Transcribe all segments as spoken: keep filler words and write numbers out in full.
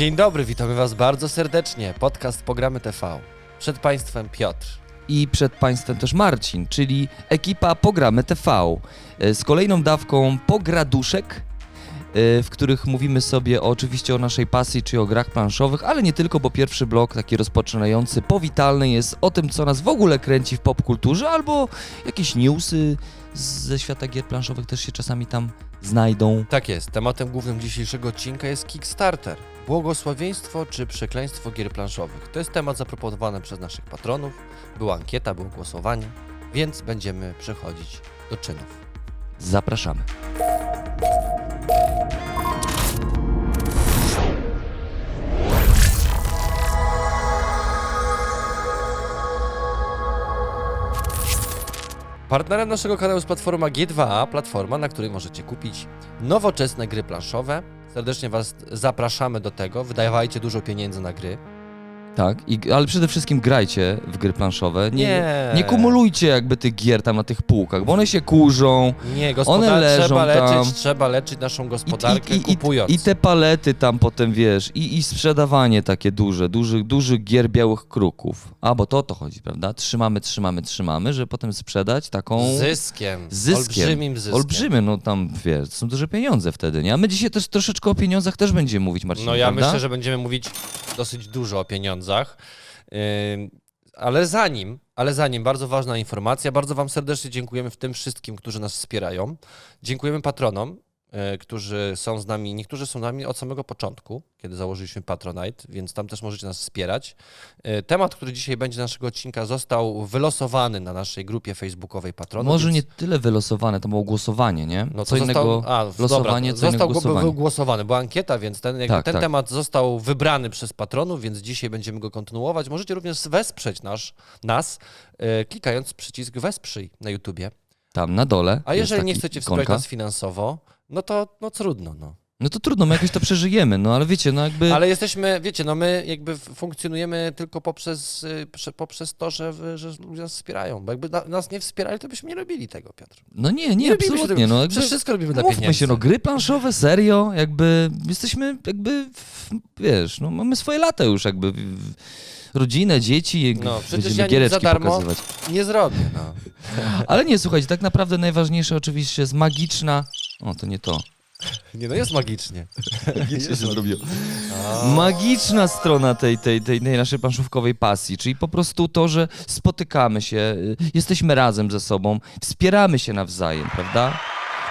Dzień dobry, witamy Was bardzo serdecznie. Podcast Pogramy T V. Przed Państwem Piotr. I przed Państwem też Marcin, czyli ekipa Pogramy T V. Z kolejną dawką pograduszek, w których mówimy sobie oczywiście o naszej pasji, czyli o grach planszowych, ale nie tylko, bo pierwszy blok, taki rozpoczynający, powitalny jest o tym, co nas w ogóle kręci w popkulturze, albo jakieś newsy ze świata gier planszowych też się czasami tam znajdą. Tak jest. Tematem głównym dzisiejszego odcinka jest Kickstarter. Błogosławieństwo czy przekleństwo gier planszowych. To jest temat zaproponowany przez naszych patronów. Była ankieta, było głosowanie, więc będziemy przechodzić do czynów. Zapraszamy. Partnerem naszego kanału jest platforma G dwa A, platforma, na której możecie kupić nowoczesne gry planszowe. Serdecznie Was zapraszamy do tego, wydawajcie dużo pieniędzy na gry. Tak, i, ale przede wszystkim grajcie w gry planszowe, nie, nie. nie kumulujcie jakby tych gier tam na tych półkach, bo one się kurzą, nie, one leżą trzeba leczyć, tam. Trzeba leczyć naszą gospodarkę I, i, i, kupując. I, I te palety tam potem, wiesz, i, i sprzedawanie takie duże, dużych duży gier białych kruków. A, bo to o to chodzi, prawda? Trzymamy, trzymamy, trzymamy, żeby potem sprzedać taką... Zyskiem, zyskiem. olbrzymim zyskiem. Olbrzymim, no tam, wiesz, są duże pieniądze wtedy, nie? A my dzisiaj też troszeczkę o pieniądzach też będziemy mówić, Marcin. No ja prawda? myślę, że będziemy mówić dosyć dużo o pieniądzach. Ale zanim, ale zanim, bardzo ważna informacja, bardzo Wam serdecznie dziękujemy w tym wszystkim, którzy nas wspierają. Dziękujemy patronom, którzy są z nami, niektórzy są z nami od samego początku, kiedy założyliśmy Patronite, więc tam też możecie nas wspierać. Temat, który dzisiaj będzie naszego odcinka, został wylosowany na naszej grupie facebookowej Patronite. Może więc... nie tyle wylosowany, to było głosowanie, nie? No co został... innego A, losowanie, dobra, co został innego go głosowany, była ankieta, więc ten, jakby tak, ten tak. temat został wybrany przez patronów, więc dzisiaj będziemy go kontynuować. Możecie również wesprzeć nasz, nas, klikając przycisk wesprzyj na YouTubie. Tam na dole. A jeżeli nie chcecie wspierać nas finansowo, no to no trudno, no. No to trudno, my jakoś to przeżyjemy, no ale wiecie, no jakby... Ale jesteśmy, wiecie, no my jakby funkcjonujemy tylko poprzez, poprzez to, że, że ludzie nas wspierają, bo jakby nas nie wspierali, to byśmy nie robili tego, Piotr. No nie, nie, nie absolutnie, tego, no jakby... wszystko robimy dla pieniędzy. Mówmy się, no gry planszowe, serio, jakby jesteśmy jakby, wiesz, no mamy swoje lata już jakby, rodzinę, dzieci, no, przecież ja nie za darmo pokazywać. nie zrobię, no. Ale nie, słuchajcie, tak naprawdę najważniejsze oczywiście jest magiczna... O, to nie to. Nie, no jest magicznie. Magicznie się zrobiło. Magiczna strona tej, tej, tej naszej planszówkowej pasji, czyli po prostu to, że spotykamy się, jesteśmy razem ze sobą, wspieramy się nawzajem, prawda?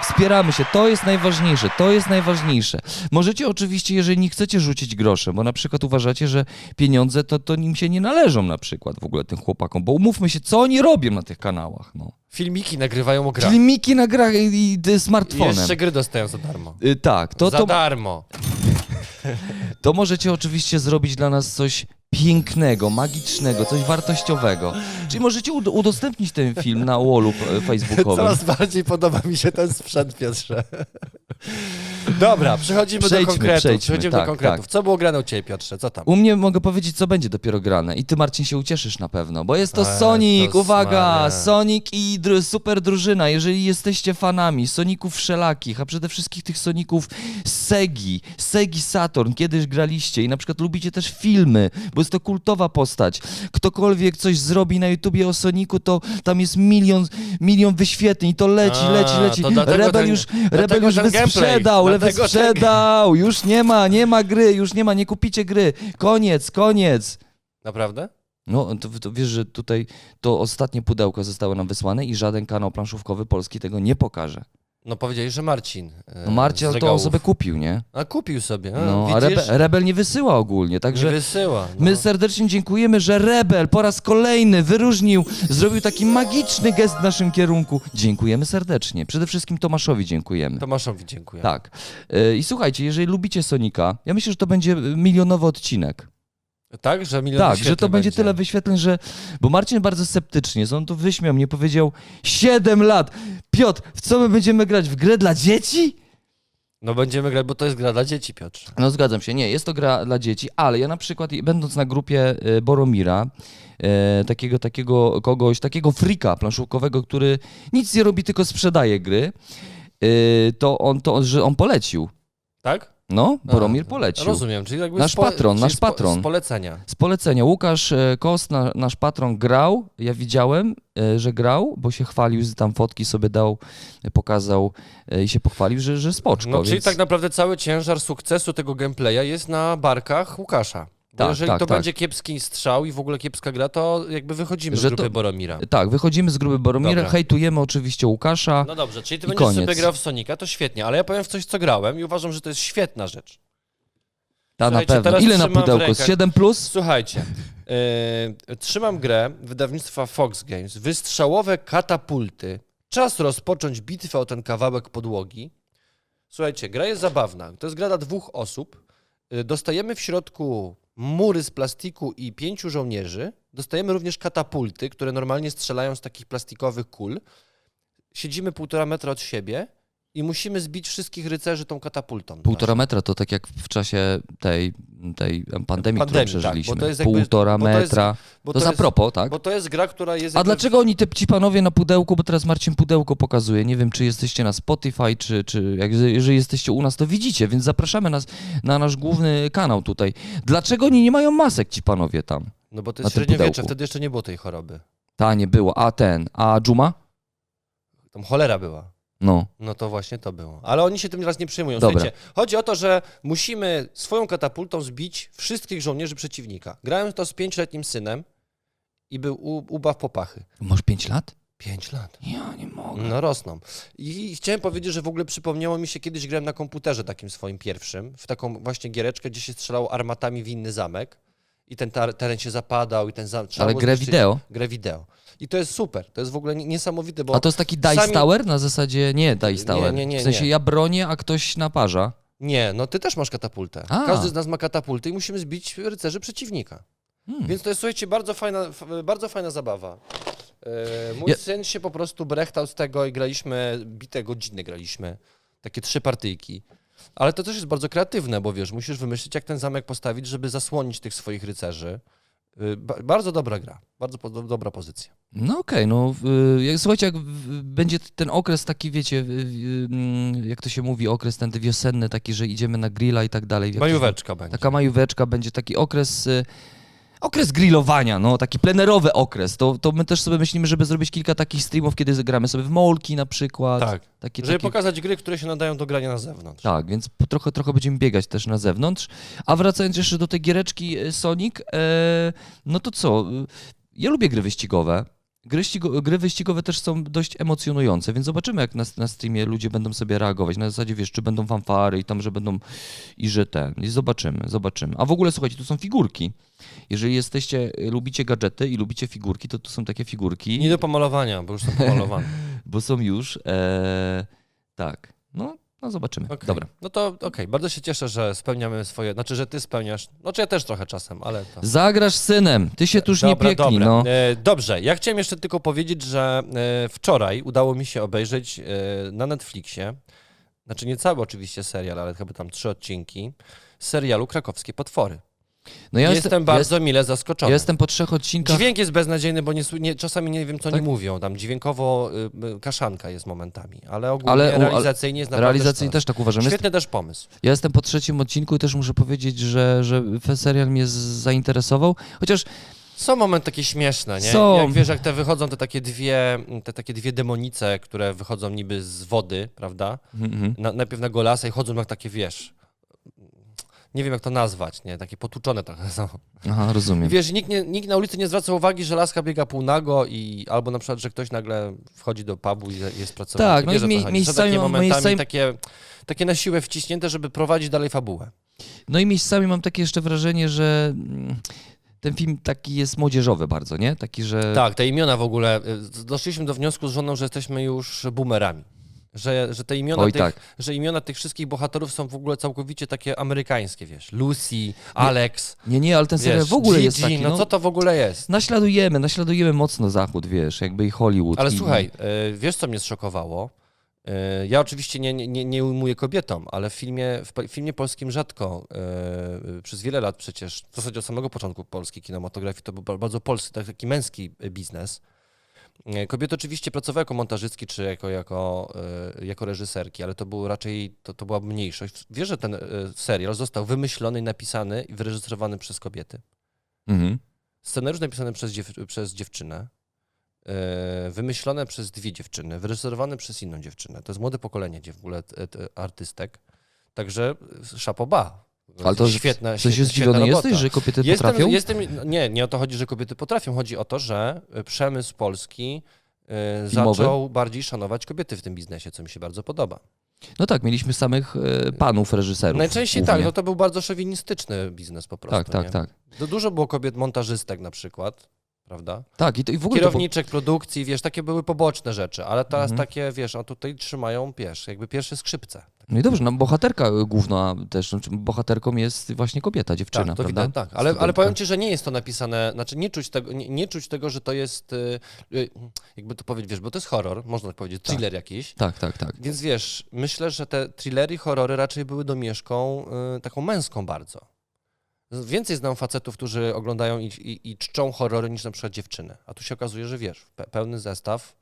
Wspieramy się, to jest najważniejsze, to jest najważniejsze. Możecie oczywiście, jeżeli nie chcecie rzucić groszem, bo na przykład uważacie, że pieniądze to, to nim się nie należą na przykład w ogóle tym chłopakom, bo umówmy się, co oni robią na tych kanałach, no. Filmiki nagrywają o grach. Filmiki na grach i, i smartfonem. Jeszcze gry dostają za darmo. Y, tak. To, za to, darmo. To możecie oczywiście zrobić dla nas coś pięknego, magicznego, coś wartościowego. Czyli możecie ud udostępnić ten film na wallu facebookowym. Coraz bardziej podoba mi się ten sprzęt, Piotrze. Dobra, przechodzimy przejdźmy, do konkretów. Przejdźmy, przechodzimy tak, do konkretów. Tak. Co było grane u Ciebie, Piotrze? Co tam? U mnie mogę powiedzieć, co będzie dopiero grane. I Ty, Marcin, się ucieszysz na pewno, bo jest to Ale Sonic, to uwaga, smane. Sonic i dr super drużyna. Jeżeli jesteście fanami Soników wszelakich, a przede wszystkim tych Soników z Segi, Segi Saturn, kiedyś graliście i na przykład lubicie też filmy, bo jest to kultowa postać. Ktokolwiek coś zrobi na YouTubie o Soniku, to tam jest milion, milion wyświetleń i to leci, a, leci, leci. Rebel ten, już, Rebel już wysprzedał, wysprzedał, ten... już nie ma, nie ma gry, już nie ma, nie kupicie gry. Koniec, koniec. Naprawdę? No, to, to wiesz, że tutaj to ostatnie pudełko zostało nam wysłane i żaden kanał planszówkowy polski tego nie pokaże. No powiedzieli, że Marcin. No Marcin to on sobie kupił, nie? A kupił sobie. A, no, a Rebel, Rebel nie wysyła ogólnie, także nie wysyła. No. My serdecznie dziękujemy, że Rebel po raz kolejny wyróżnił, zrobił taki magiczny gest w naszym kierunku. Dziękujemy serdecznie. Przede wszystkim Tomaszowi dziękujemy. Tomaszowi dziękujemy. Tak. I słuchajcie, jeżeli lubicie Sonika, ja myślę, że to będzie milionowy odcinek. Tak, że milion Tak, że to będzie, będzie tyle wyświetleń, że... Bo Marcin bardzo sceptycznie, on to wyśmiał mnie, powiedział siedem lat. Piotr, w co my będziemy grać? W grę dla dzieci? No będziemy grać, bo to jest gra dla dzieci, Piotr. No zgadzam się, nie, jest to gra dla dzieci, ale ja na przykład, będąc na grupie Boromira, e, takiego, takiego kogoś, takiego frika planszówkowego, który nic nie robi, tylko sprzedaje gry, e, to, on, to on, że on polecił. Tak? No, Boromir A, polecił. Rozumiem, czyli jakby nasz patron, nasz patron. Z polecenia. Z polecenia. Łukasz Kost, na, nasz patron grał, ja widziałem, że grał, bo się chwalił, tam fotki sobie dał, pokazał i się pochwalił, że, że spoczko. No, więc... Czyli tak naprawdę cały ciężar sukcesu tego gameplaya jest na barkach Łukasza. Bo tak, jeżeli tak, to tak. będzie kiepski strzał i w ogóle kiepska gra, to jakby wychodzimy że z grupy to, Boromira. Tak, wychodzimy z grupy Boromira, Dobra. hejtujemy oczywiście Łukasza. No dobrze, czyli ty będziesz koniec. sobie grał w Sonika, to świetnie, ale ja powiem w coś, co grałem i uważam, że to jest świetna rzecz. Ta, na pewno. Ile na pudełku? siedem plus? Słuchajcie, yy, trzymam grę wydawnictwa Fox Games, wystrzałowe katapulty, czas rozpocząć bitwę o ten kawałek podłogi. Słuchajcie, gra jest zabawna, to jest gra dla dwóch osób. Yy, dostajemy w środku... mury z plastiku i pięciu żołnierzy. Dostajemy również katapulty, które normalnie strzelają z takich plastikowych kul. Siedzimy półtora metra od siebie i musimy zbić wszystkich rycerzy tą katapultą. Półtora metra to tak jak w czasie tej, tej pandemii, pandemii, którą przeżyliśmy. Tak, jakby, półtora metra. To, to, to za propos, tak? Bo to jest gra, która jest... A dlaczego oni, te, ci panowie na pudełku, bo teraz Marcin pudełko pokazuje. Nie wiem, czy jesteście na Spotify, czy, czy jak, jeżeli jesteście u nas, to widzicie, więc zapraszamy nas na nasz główny kanał tutaj. Dlaczego oni nie mają masek, ci panowie tam? No bo to jest średniowiecze, wtedy jeszcze nie było tej choroby. Ta, nie było. A ten, a dżuma? Tam cholera była. No. no to właśnie to było. Ale oni się tym raz nie przejmują. Słuchajcie, chodzi o to, że musimy swoją katapultą zbić wszystkich żołnierzy przeciwnika. Grałem to z pięcioletnim synem i był u, ubaw popachy. Masz pięć lat? Pięć lat. Ja nie mogę. No rosną. I chciałem powiedzieć, że w ogóle przypomniało mi się, kiedyś grałem na komputerze takim swoim pierwszym, w taką właśnie giereczkę, gdzie się strzelało armatami w inny zamek i ten teren się zapadał i ten zamek... Ale grę wideo? Grę wideo. I to jest super, to jest w ogóle niesamowite, bo... A to jest taki Dice sami... Tower na zasadzie? Nie Dice Tower, nie, nie, nie, w sensie nie. Ja bronię, a ktoś naparza. Nie, no ty też masz katapultę. A. Każdy z nas ma katapultę i musimy zbić rycerzy przeciwnika. Hmm. Więc to jest, słuchajcie, bardzo fajna, bardzo fajna zabawa. Yy, mój ja... syn się po prostu brechtał z tego i graliśmy, bite godziny graliśmy, takie trzy partyjki. Ale to też jest bardzo kreatywne, bo wiesz, musisz wymyślić, jak ten zamek postawić, żeby zasłonić tych swoich rycerzy. Bardzo dobra gra, bardzo po, do, dobra pozycja. No okej, okay, no jak, słuchajcie, jak będzie ten okres taki, wiecie, jak to się mówi, okres ten wiosenny taki, że idziemy na grilla i tak dalej. Majóweczka będzie. Taka majóweczka będzie, taki okres, okres grillowania, no taki plenerowy okres. To, to my też sobie myślimy, żeby zrobić kilka takich streamów, kiedy zagramy sobie w molki na przykład. Tak, takie, żeby takie... pokazać gry, które się nadają do grania na zewnątrz. Tak, więc trochę, trochę będziemy biegać też na zewnątrz. A wracając jeszcze do tej giereczki Sonic, yy, no to co, ja lubię gry wyścigowe. Gry, ścigo, gry wyścigowe też są dość emocjonujące, więc zobaczymy, jak na, na streamie ludzie będą sobie reagować. Na zasadzie, wiesz, czy będą fanfary i tam, że będą i że ten. I zobaczymy, zobaczymy. A w ogóle, słuchajcie, tu są figurki. Jeżeli jesteście, lubicie gadżety i lubicie figurki, to tu są takie figurki. Nie do pomalowania, bo już są pomalowane. Bo są już, ee, tak, no... No zobaczymy. Okay. Dobra. No to okej, okay. Bardzo się cieszę, że spełniamy swoje, znaczy, że ty spełniasz, znaczy ja też trochę czasem, ale to... Zagrasz synem, ty się tuż nie pieknij. Dobra. No. E, dobrze, ja chciałem jeszcze tylko powiedzieć, że e, wczoraj udało mi się obejrzeć e, na Netflixie, znaczy nie cały oczywiście serial, ale chyba tam trzy odcinki, serialu Krakowskie Potwory. No ja jestem, jestem bardzo jest, mile zaskoczony. Ja jestem po trzech odcinkach. Dźwięk jest beznadziejny, bo nie, nie, czasami nie wiem, co tak? oni mówią. Tam dźwiękowo y, kaszanka jest momentami, ale ogólnie ale, realizacyjnie jest naprawdę realizacyjnie też, też tak uważam. Świetny jest, też pomysł. Ja jestem po trzecim odcinku i też muszę powiedzieć, że, że serial mnie zainteresował, chociaż... Są momenty takie śmieszne, nie? Są. Jak wiesz, jak te wychodzą te takie dwie, te takie dwie demonice, które wychodzą niby z wody, prawda? Mm-hmm. Na, najpierw na golasa i chodzą jak takie, wiesz... Nie wiem, jak to nazwać, nie? Takie potłuczone trochę są. Aha, rozumiem. Wiesz, nikt, nie, nikt na ulicy nie zwraca uwagi, że laska biega półnago i albo na przykład, że ktoś nagle wchodzi do pubu i jest pracowany. Tak, no i mi, miejscami, takie momentami miejscami... takie, takie na siłę wciśnięte, żeby prowadzić dalej fabułę. No i miejscami mam takie jeszcze wrażenie, że... Ten film taki jest młodzieżowy bardzo, nie? Taki, że... Tak, te imiona w ogóle. Doszliśmy do wniosku z żoną, że jesteśmy już boomerami. Że, że te imiona Oj, tych, tak. że imiona tych wszystkich bohaterów są w ogóle całkowicie takie amerykańskie, wiesz, Lucy, nie, Alex. Nie, nie, ale ten serial w ogóle Gigi, jest taki. No, no co to w ogóle jest? Naśladujemy, naśladujemy mocno Zachód, wiesz, jakby i Hollywood. Ale i... słuchaj, wiesz, co mnie zszokowało? Ja oczywiście nie, nie, nie ujmuję kobietom, ale w filmie, w filmie polskim rzadko, przez wiele lat przecież, w zasadzie od samego początku polskiej kinematografii to był bardzo polski, taki męski biznes. Kobiety oczywiście pracowały jako montażystki czy jako, jako, jako reżyserki, ale to był raczej, to, to była mniejszość. Wiesz, że ten serial został wymyślony i napisany i wyreżyserowany przez kobiety. Mhm. Scenariusz napisany przez, dziew, przez dziewczynę, wymyślone przez dwie dziewczyny, wyreżyserowany przez inną dziewczynę. To jest młode pokolenie w ogóle artystek. Także chapeau bas. Ale to świetna, w sensie zdziwiony jesteś, że kobiety jestem, potrafią? Jestem, nie, nie o to chodzi, że kobiety potrafią. Chodzi o to, że przemysł polski Filmowy? zaczął bardziej szanować kobiety w tym biznesie, co mi się bardzo podoba. No tak, mieliśmy samych panów reżyserów. Najczęściej głównie. tak, no to był bardzo szowinistyczny biznes po prostu. Tak, tak, nie? tak. Dużo było kobiet montażystek na przykład, prawda? Tak, i, to, i w ogóle kierowniczek to... produkcji, wiesz, takie były poboczne rzeczy, ale teraz mhm. takie, wiesz, a tutaj trzymają, wiesz, jakby pierwsze skrzypce. No i dobrze, no bohaterka główna też, bohaterką jest właśnie kobieta, dziewczyna, tak, to prawda? Widać, tak, ale, ale powiem ci, że nie jest to napisane, znaczy nie czuć tego, nie, nie czuć tego, że to jest, jakby to powiedzieć, wiesz, bo to jest horror, można tak powiedzieć, thriller tak. jakiś. Tak, tak, tak. Więc wiesz, myślę, że te thrillery, horrory raczej były domieszką y, taką męską bardzo. Więcej znam facetów, którzy oglądają i, i, i czczą horrory niż na przykład dziewczyny, a tu się okazuje, że wiesz, pe, pełny zestaw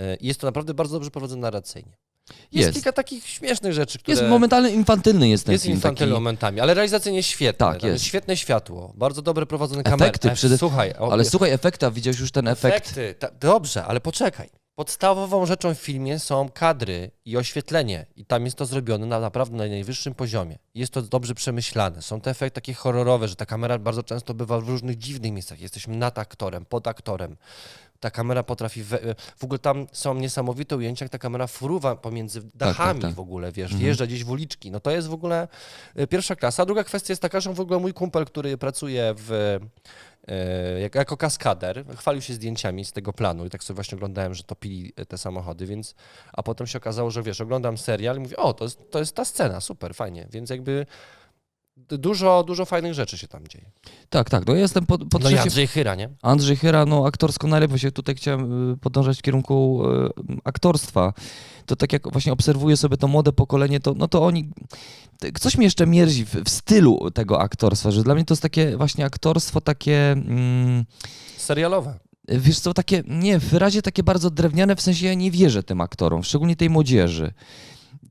y, jest to naprawdę bardzo dobrze prowadzone narracyjnie. Jest, jest kilka takich śmiesznych rzeczy, które... Jest momentalnie infantylny jest ten jest film. Jest infantylny taki... momentami, ale realizacyjnie świetne. Tak, jest. Świetne światło, bardzo dobre prowadzone kamery. Efekty Ech, przede... Słuchaj, o... Ale słuchaj, efekta, widziałeś już ten efekt. Efekty, ta... dobrze, ale poczekaj. Podstawową rzeczą w filmie są kadry i oświetlenie i tam jest to zrobione na naprawdę na najwyższym poziomie. Jest to dobrze przemyślane. Są te efekty takie horrorowe, że ta kamera bardzo często bywa w różnych dziwnych miejscach. Jesteśmy nad aktorem, pod aktorem. Ta kamera potrafi, we... w ogóle tam są niesamowite ujęcia, jak ta kamera fruwa pomiędzy dachami tak, tak, tak. w ogóle, wiesz, wjeżdża gdzieś w uliczki. No to jest w ogóle pierwsza klasa. A druga kwestia jest taka, że w ogóle mój kumpel, który pracuje w, jako kaskader, chwalił się zdjęciami z tego planu i tak sobie właśnie oglądałem, że topili te samochody, więc, a potem się okazało, że wiesz, oglądam serial i mówię, o, to jest, to jest ta scena, super, fajnie, więc jakby... Dużo, dużo fajnych rzeczy się tam dzieje. Tak, tak. No ja jestem pod, pod no trzecim... Andrzej Chyra, nie? Andrzej Chyra, no aktorsko najlepiej się tutaj chciałem podążać w kierunku e, aktorstwa. To tak jak właśnie obserwuję sobie to młode pokolenie, to no to oni... Coś mnie jeszcze mierzi w, w stylu tego aktorstwa, że dla mnie to jest takie właśnie aktorstwo takie... Mm... serialowe. Wiesz co, takie, nie, w wyrazie takie bardzo drewniane, w sensie ja nie wierzę tym aktorom, szczególnie tej młodzieży.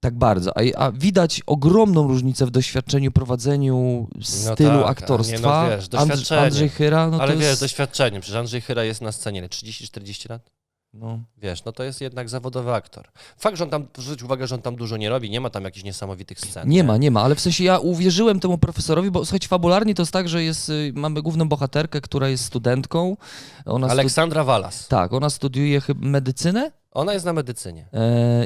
Tak bardzo, a, a widać ogromną różnicę w doświadczeniu, prowadzeniu stylu no tak, aktorstwa. Nie, no wiesz, doświadczenie. Andrzej Chyra, no ale to wiesz, jest... doświadczenie, przecież Andrzej Chyra jest na scenie trzydzieści czterdzieści lat. No. Wiesz, no to jest jednak zawodowy aktor. Fakt, że on tam, zwróć uwagę, że on tam dużo nie robi, nie ma tam jakichś niesamowitych scen. Nie, nie ma, nie ma, ale w sensie ja uwierzyłem temu profesorowi, bo słuchajcie, fabularnie to jest tak, że jest, mamy główną bohaterkę, która jest studentką. Ona Aleksandra studi- Walas. Tak, ona studiuje chyba medycynę. Ona jest na medycynie.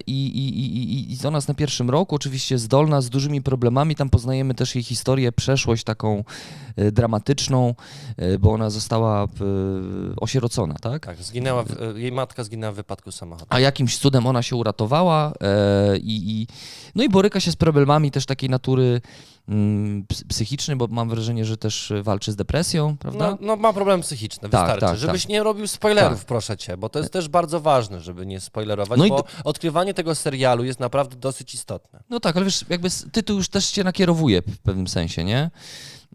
I, i, i, I ona jest na pierwszym roku, oczywiście zdolna, z dużymi problemami. Tam poznajemy też jej historię, przeszłość taką dramatyczną, bo ona została osierocona, tak? Tak, zginęła, jej matka zginęła w wypadku samochodu. A jakimś cudem ona się uratowała i, i no i boryka się z problemami też takiej natury psychiczny, bo mam wrażenie, że też walczy z depresją, prawda? No, no ma problem psychiczny, tak, wystarczy. Tak, Żebyś tak. nie robił spoilerów, tak. proszę cię, bo to jest też bardzo ważne, żeby nie spoilerować, no bo d- odkrywanie tego serialu jest naprawdę dosyć istotne. No tak, ale wiesz, jakby tytuł już też cię nakierowuje w pewnym sensie, nie?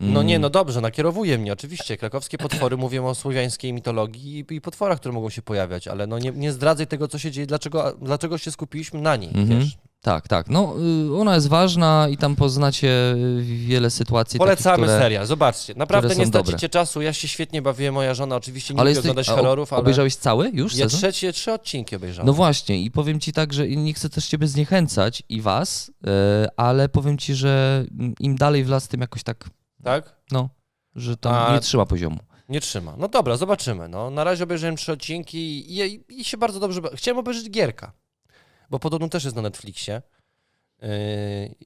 No nie, no dobrze, nakierowuje mnie oczywiście. Krakowskie Potwory mówią o słowiańskiej mitologii i, i potworach, które mogą się pojawiać, ale no nie, nie zdradzaj tego, co się dzieje, dlaczego, dlaczego się skupiliśmy na niej, mm-hmm. wiesz? Tak, tak. No ona jest ważna i tam poznacie wiele sytuacji. Polecamy takich, które, serial, zobaczcie. Naprawdę nie stracicie dobre. czasu, ja się świetnie bawiłem, moja żona oczywiście nie ale lubi oglądać horrorów, ale... Obejrzałeś cały już sezon? Ja trzecie, trzy odcinki obejrzałem. No właśnie i powiem ci tak, że nie chcę też ciebie zniechęcać i was, yy, ale powiem ci, że im dalej w las, tym jakoś tak... Tak? No, że tam A... nie trzyma poziomu. Nie trzyma. No dobra, zobaczymy. No, na razie obejrzałem trzy odcinki i, i, i się bardzo dobrze... Chciałem obejrzeć Gierka, bo podobno też jest na Netflixie.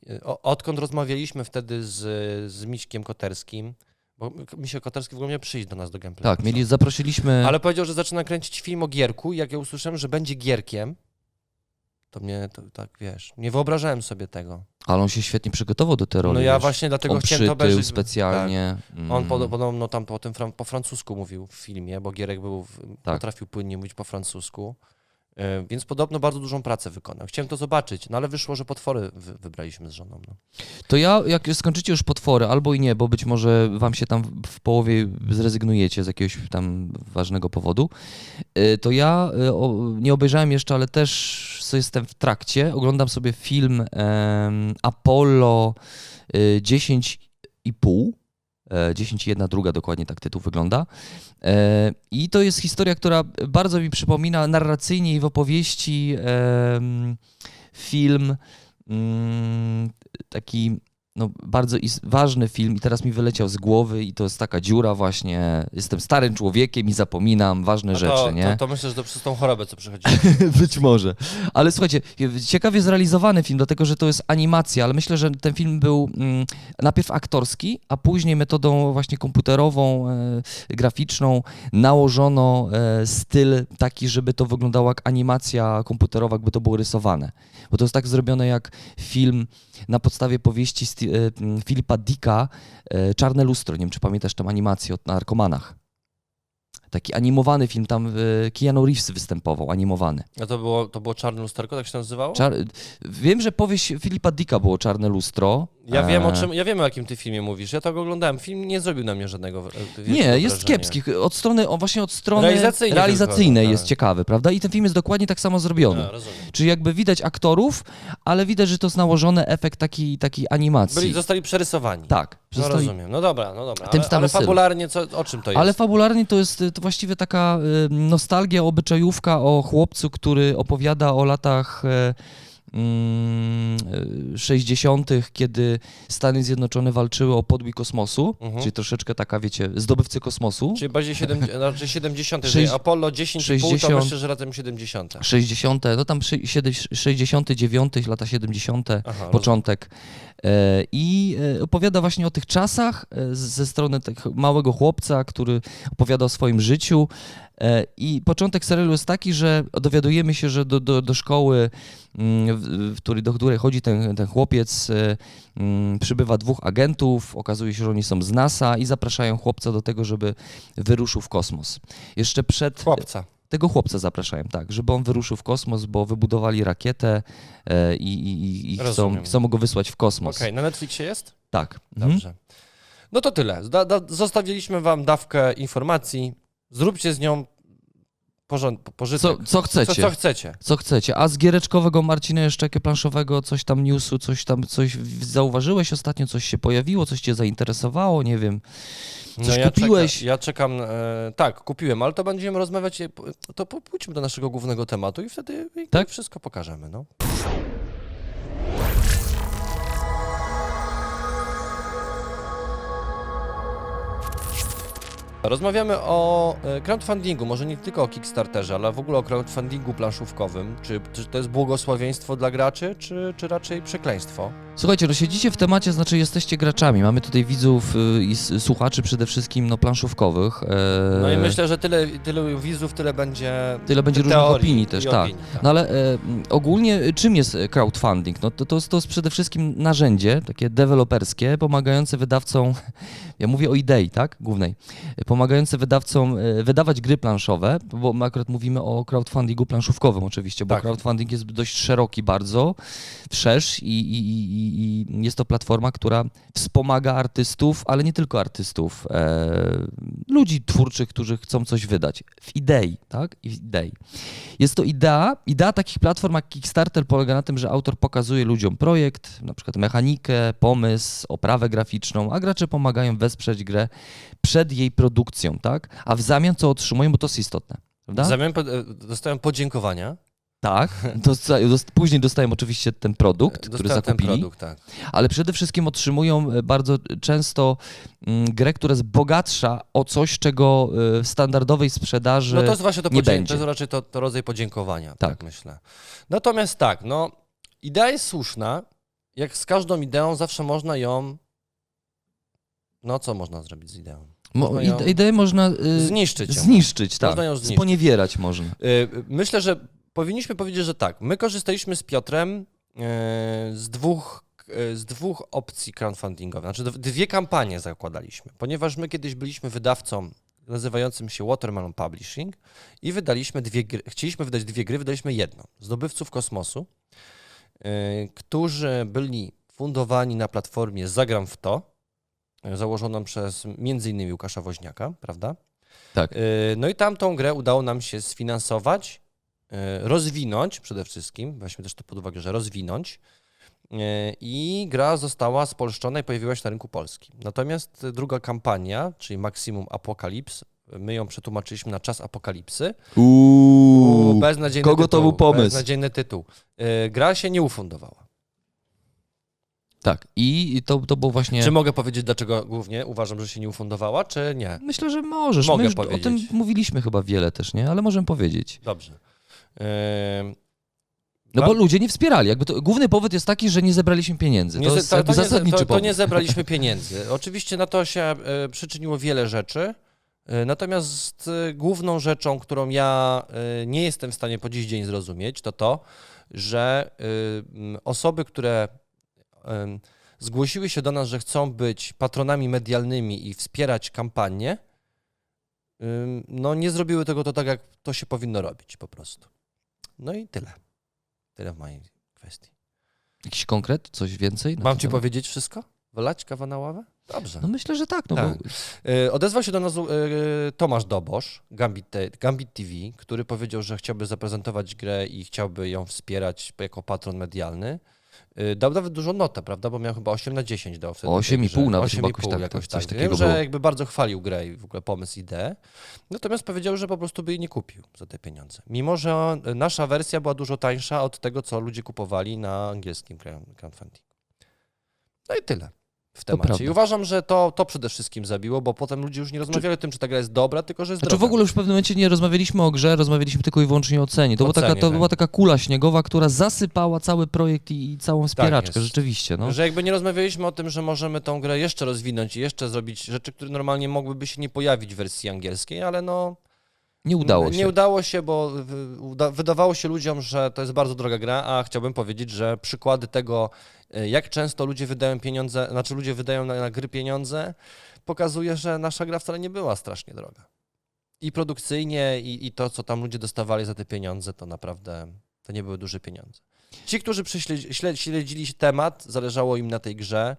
Yy, odkąd rozmawialiśmy wtedy z, z Miśkiem Koterskim, bo Miśio Koterski w ogóle miał przyjść do nas do gameplaya. Tak, mieli, zaprosiliśmy... Ale powiedział, że zaczyna kręcić film o Gierku i jak ja usłyszałem, że będzie Gierkiem, to mnie, to, tak wiesz, nie wyobrażałem sobie tego. Ale on się świetnie przygotował do tej roli. No ja wiesz. właśnie dlatego on chciałem to obejrzeć. specjalnie. Tak. Mm. On podobno tam po, tym, po francusku mówił w filmie, bo Gierek był, tak. potrafił płynnie mówić po francusku. Więc podobno bardzo dużą pracę wykonał. Chciałem to zobaczyć, no ale wyszło, że potwory wybraliśmy z żoną. No. To ja, jak skończycie już potwory, albo i nie, bo być może wam się tam w połowie zrezygnujecie z jakiegoś tam ważnego powodu, to ja nie obejrzałem jeszcze, ale też jestem w trakcie, oglądam sobie film Apollo dziesięć i pół. dziesięć i jedna druga, dokładnie tak tytuł wygląda. I to jest historia, która bardzo mi przypomina narracyjnie i w opowieści film, taki no, bardzo ważny film i teraz mi wyleciał z głowy i to jest taka dziura właśnie, jestem starym człowiekiem i zapominam ważne no to, rzeczy, nie? To, to myślę, że to przez tą chorobę, co przychodzi. Być może. Ale słuchajcie, ciekawie zrealizowany film, dlatego że to jest animacja, ale myślę, że ten film był mm, najpierw aktorski, a później metodą właśnie komputerową, e, graficzną nałożono e, styl taki, żeby to wyglądało jak animacja komputerowa, jakby to było rysowane. Bo to jest tak zrobione jak film na podstawie powieści Steve Filipa Dicka, Czarne lustro, nie wiem, czy pamiętasz tam animację o narkomanach. Taki animowany film, tam Keanu Reeves występował, animowany. A to było, to było Czarne lusterko, tak się nazywało? Czar... Wiem, że powieść Filipa Dicka było Czarne lustro. Ja wiem, o czym, ja wiem, o jakim ty filmie mówisz, ja to oglądałem, film nie zrobił na mnie żadnego wrażenia. Nie, jest kiepski, od strony, właśnie od strony realizacyjnej, realizacyjnej jest ciekawy, prawda? I ten film jest dokładnie tak samo zrobiony. No, czyli jakby widać aktorów, ale widać, że to jest nałożony efekt takiej taki animacji. Byli, zostali przerysowani. Tak. No zostali... rozumiem, no dobra, no dobra, ale, ale fabularnie, co, o czym to jest? Ale fabularnie to jest to właściwie taka nostalgia, obyczajówka o chłopcu, który opowiada o latach sześćdziesiątych, kiedy Stany Zjednoczone walczyły o podbój kosmosu, mhm. czyli troszeczkę taka, wiecie, zdobywcy kosmosu. Czyli bardziej siedemdziesiąte, Apollo dziesięć i pół, to myślę, że razem siedemdziesiąte. sześćdziesiąte, no tam sześćdziesiąte dziewiąte, lata siedemdziesiąte, aha, początek. Rozumiem. I opowiada właśnie o tych czasach ze strony tak małego chłopca, który opowiada o swoim życiu. I początek serialu jest taki, że dowiadujemy się, że do, do, do szkoły, w, w, do której chodzi ten, ten chłopiec, przybywa dwóch agentów, okazuje się, że oni są z NASA i zapraszają chłopca do tego, żeby wyruszył w kosmos. Jeszcze przed... Chłopca. Tego chłopca zapraszałem, tak, żeby on wyruszył w kosmos, bo wybudowali rakietę i, i, i chcą, chcą go wysłać w kosmos. Okej, okay, na Netflixie jest? Tak. Dobrze. Mhm. No to tyle. Da, da, zostawiliśmy wam dawkę informacji. Zróbcie z nią porząd, pożytek. Co, co chcecie. Co, co chcecie. Co chcecie. A z giereczkowego, Marcina, jeszcze jakie planszowego, coś tam newsu, coś tam, coś zauważyłeś ostatnio, coś się pojawiło, coś cię zainteresowało, nie wiem, coś no ja kupiłeś? Czeka, ja czekam, e, tak, kupiłem, ale to będziemy rozmawiać, to pójdźmy do naszego głównego tematu i wtedy tak? Wszystko pokażemy, no. Rozmawiamy o crowdfundingu, może nie tylko o Kickstarterze, ale w ogóle o crowdfundingu planszówkowym. Czy, czy to jest błogosławieństwo dla graczy, czy, czy raczej przekleństwo? Słuchajcie, no siedzicie w temacie, znaczy jesteście graczami. Mamy tutaj widzów i słuchaczy przede wszystkim no, planszówkowych. E... No i myślę, że tyle, tyle widzów, tyle będzie Tyle będzie różnych opinii też, tak. Opinii, tak. No ale e, ogólnie czym jest crowdfunding? No to, to, jest, to jest przede wszystkim narzędzie takie deweloperskie, pomagające wydawcom, ja mówię o idei, tak, głównej, pomagające wydawcom wydawać gry planszowe, bo my akurat mówimy o crowdfundingu planszówkowym oczywiście, bo tak. Crowdfunding jest dość szeroki bardzo, wszerz i, i, i, i jest to platforma, która wspomaga artystów, ale nie tylko artystów, e, ludzi twórczych, którzy chcą coś wydać w idei, tak? W idei. Jest to idea, idea takich platform jak Kickstarter polega na tym, że autor pokazuje ludziom projekt, na przykład mechanikę, pomysł, oprawę graficzną, a gracze pomagają wesprzeć grę przed jej produkcją. Produkcją, tak? A w zamian co otrzymują, bo to jest istotne, prawda? W zamian dostają podziękowania. Tak, dosta dost później dostają oczywiście ten produkt, dostają który zakupili, ten produkt, tak. Ale przede wszystkim otrzymują bardzo często grę, która jest bogatsza o coś, czego w standardowej sprzedaży no to jest właśnie to nie będzie. To jest raczej to, to rodzaj podziękowania, tak. tak myślę. Natomiast tak, no idea jest słuszna, jak z każdą ideą zawsze można ją, no co można zrobić z ideą? Można ją... Ideę można yy, zniszczyć, zniszczyć tak. Można ją zniszczyć. Sponiewierać można. Yy, myślę, że powinniśmy powiedzieć, że tak. My korzystaliśmy z Piotrem yy, z, dwóch, yy, z dwóch opcji crowdfundingowych. Znaczy dwie kampanie zakładaliśmy, ponieważ my kiedyś byliśmy wydawcą nazywającym się Waterman Publishing i wydaliśmy dwie gry. Chcieliśmy wydać dwie gry, wydaliśmy jedną. Zdobywców Kosmosu, yy, którzy byli fundowani na platformie Zagram w to, założoną przez między innymi Łukasza Woźniaka, prawda? Tak. No i tam tą grę udało nam się sfinansować, rozwinąć przede wszystkim, weźmy też to pod uwagę, że rozwinąć, i gra została spolszczona i pojawiła się na rynku polskim. Natomiast druga kampania, czyli Maximum Apocalypse, my ją przetłumaczyliśmy na Czas Apokalipsy. Uuu, beznadziejny kogo tytuł, to był pomysł? Beznadziejny tytuł. Gra się nie ufundowała. Tak, i to, to było właśnie... Czy mogę powiedzieć, dlaczego głównie uważam, że się nie ufundowała, czy nie? Myślę, że możesz. Mogę My powiedzieć. O tym mówiliśmy chyba wiele też, nie? Ale możemy powiedzieć. Dobrze. Yy... No bo ludzie nie wspierali. Jakby to, główny powód jest taki, że nie zebraliśmy pieniędzy. Nie, to jest to, jakby to nie, zasadniczy to, to powód. To nie zebraliśmy pieniędzy. Oczywiście na to się y, przyczyniło wiele rzeczy, y, natomiast y, główną rzeczą, którą ja y, nie jestem w stanie po dziś dzień zrozumieć, to to, że y, osoby, które... zgłosiły się do nas, że chcą być patronami medialnymi i wspierać kampanię, no nie zrobiły tego to tak, jak to się powinno robić po prostu. No i tyle. Tyle w mojej kwestii. Jakiś konkret? Coś więcej? Mam ci powiedzieć wszystko? Wylać kawa na ławę? Dobrze. No myślę, że tak. No tak. Bo... Odezwał się do nas Tomasz Dobosz, Gambit T V, który powiedział, że chciałby zaprezentować grę i chciałby ją wspierać jako patron medialny. Dał nawet dużo notę, prawda, bo miał chyba osiem na dziesięć dał wtedy. osiem i pół nawet osiem i pół jakoś tak. Jakoś tak. Wiem, było. Że jakby bardzo chwalił grę i w ogóle pomysł, ideę, natomiast powiedział, że po prostu by jej nie kupił za te pieniądze. Mimo, że nasza wersja była dużo tańsza od tego, co ludzie kupowali na angielskim crowdfundingu. No i tyle w temacie. I uważam, że to, to przede wszystkim zabiło, bo potem ludzie już nie rozmawiali czy... o tym, czy ta gra jest dobra, tylko że jest zdrowa. Czy w ogóle już w pewnym momencie nie rozmawialiśmy o grze, rozmawialiśmy tylko i wyłącznie o cenie. To, o była, cenie, taka, to tak. była taka kula śniegowa, która zasypała cały projekt i, i całą wspieraczkę, tak rzeczywiście. No. Że jakby nie rozmawialiśmy o tym, że możemy tą grę jeszcze rozwinąć i jeszcze zrobić rzeczy, które normalnie mogłyby się nie pojawić w wersji angielskiej, ale no... Nie udało się. Nie udało się, bo wydawało się ludziom, że to jest bardzo droga gra, a chciałbym powiedzieć, że przykłady tego, jak często ludzie wydają pieniądze, znaczy ludzie wydają na, na gry pieniądze, pokazuje, że nasza gra wcale nie była strasznie droga. I produkcyjnie, i, i to, co tam ludzie dostawali za te pieniądze, to naprawdę to nie były duże pieniądze. Ci, którzy śledzili temat, zależało im na tej grze,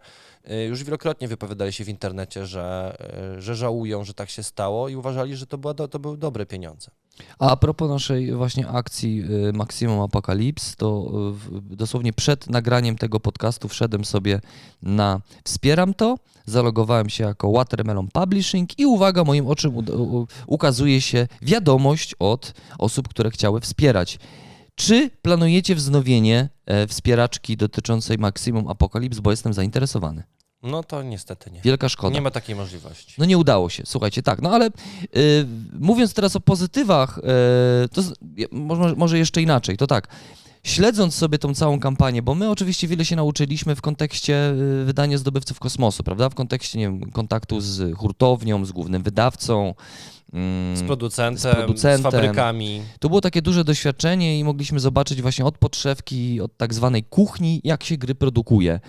już wielokrotnie wypowiadali się w internecie, że, że żałują, że tak się stało i uważali, że to, była, to były dobre pieniądze. A, a propos naszej właśnie akcji Maximum Apocalypse, to dosłownie przed nagraniem tego podcastu wszedłem sobie na Wspieram To, zalogowałem się jako Watermelon Publishing i uwaga, moim oczom ukazuje się wiadomość od osób, które chciały wspierać. Czy planujecie wznowienie wspieraczki dotyczącej Maximum Apocalypse, bo jestem zainteresowany? No to niestety nie. Wielka szkoda. Nie ma takiej możliwości. No nie udało się, słuchajcie, tak. No ale y, mówiąc teraz o pozytywach, y, to z, może, może jeszcze inaczej, to tak. Śledząc sobie tą całą kampanię, bo my oczywiście wiele się nauczyliśmy w kontekście wydania Zdobywców Kosmosu, prawda? W kontekście, nie wiem, kontaktu z hurtownią, z głównym wydawcą, z producentem, z producentem, z fabrykami. To było takie duże doświadczenie i mogliśmy zobaczyć właśnie od podszewki, od tak zwanej kuchni, jak się gry produkuje.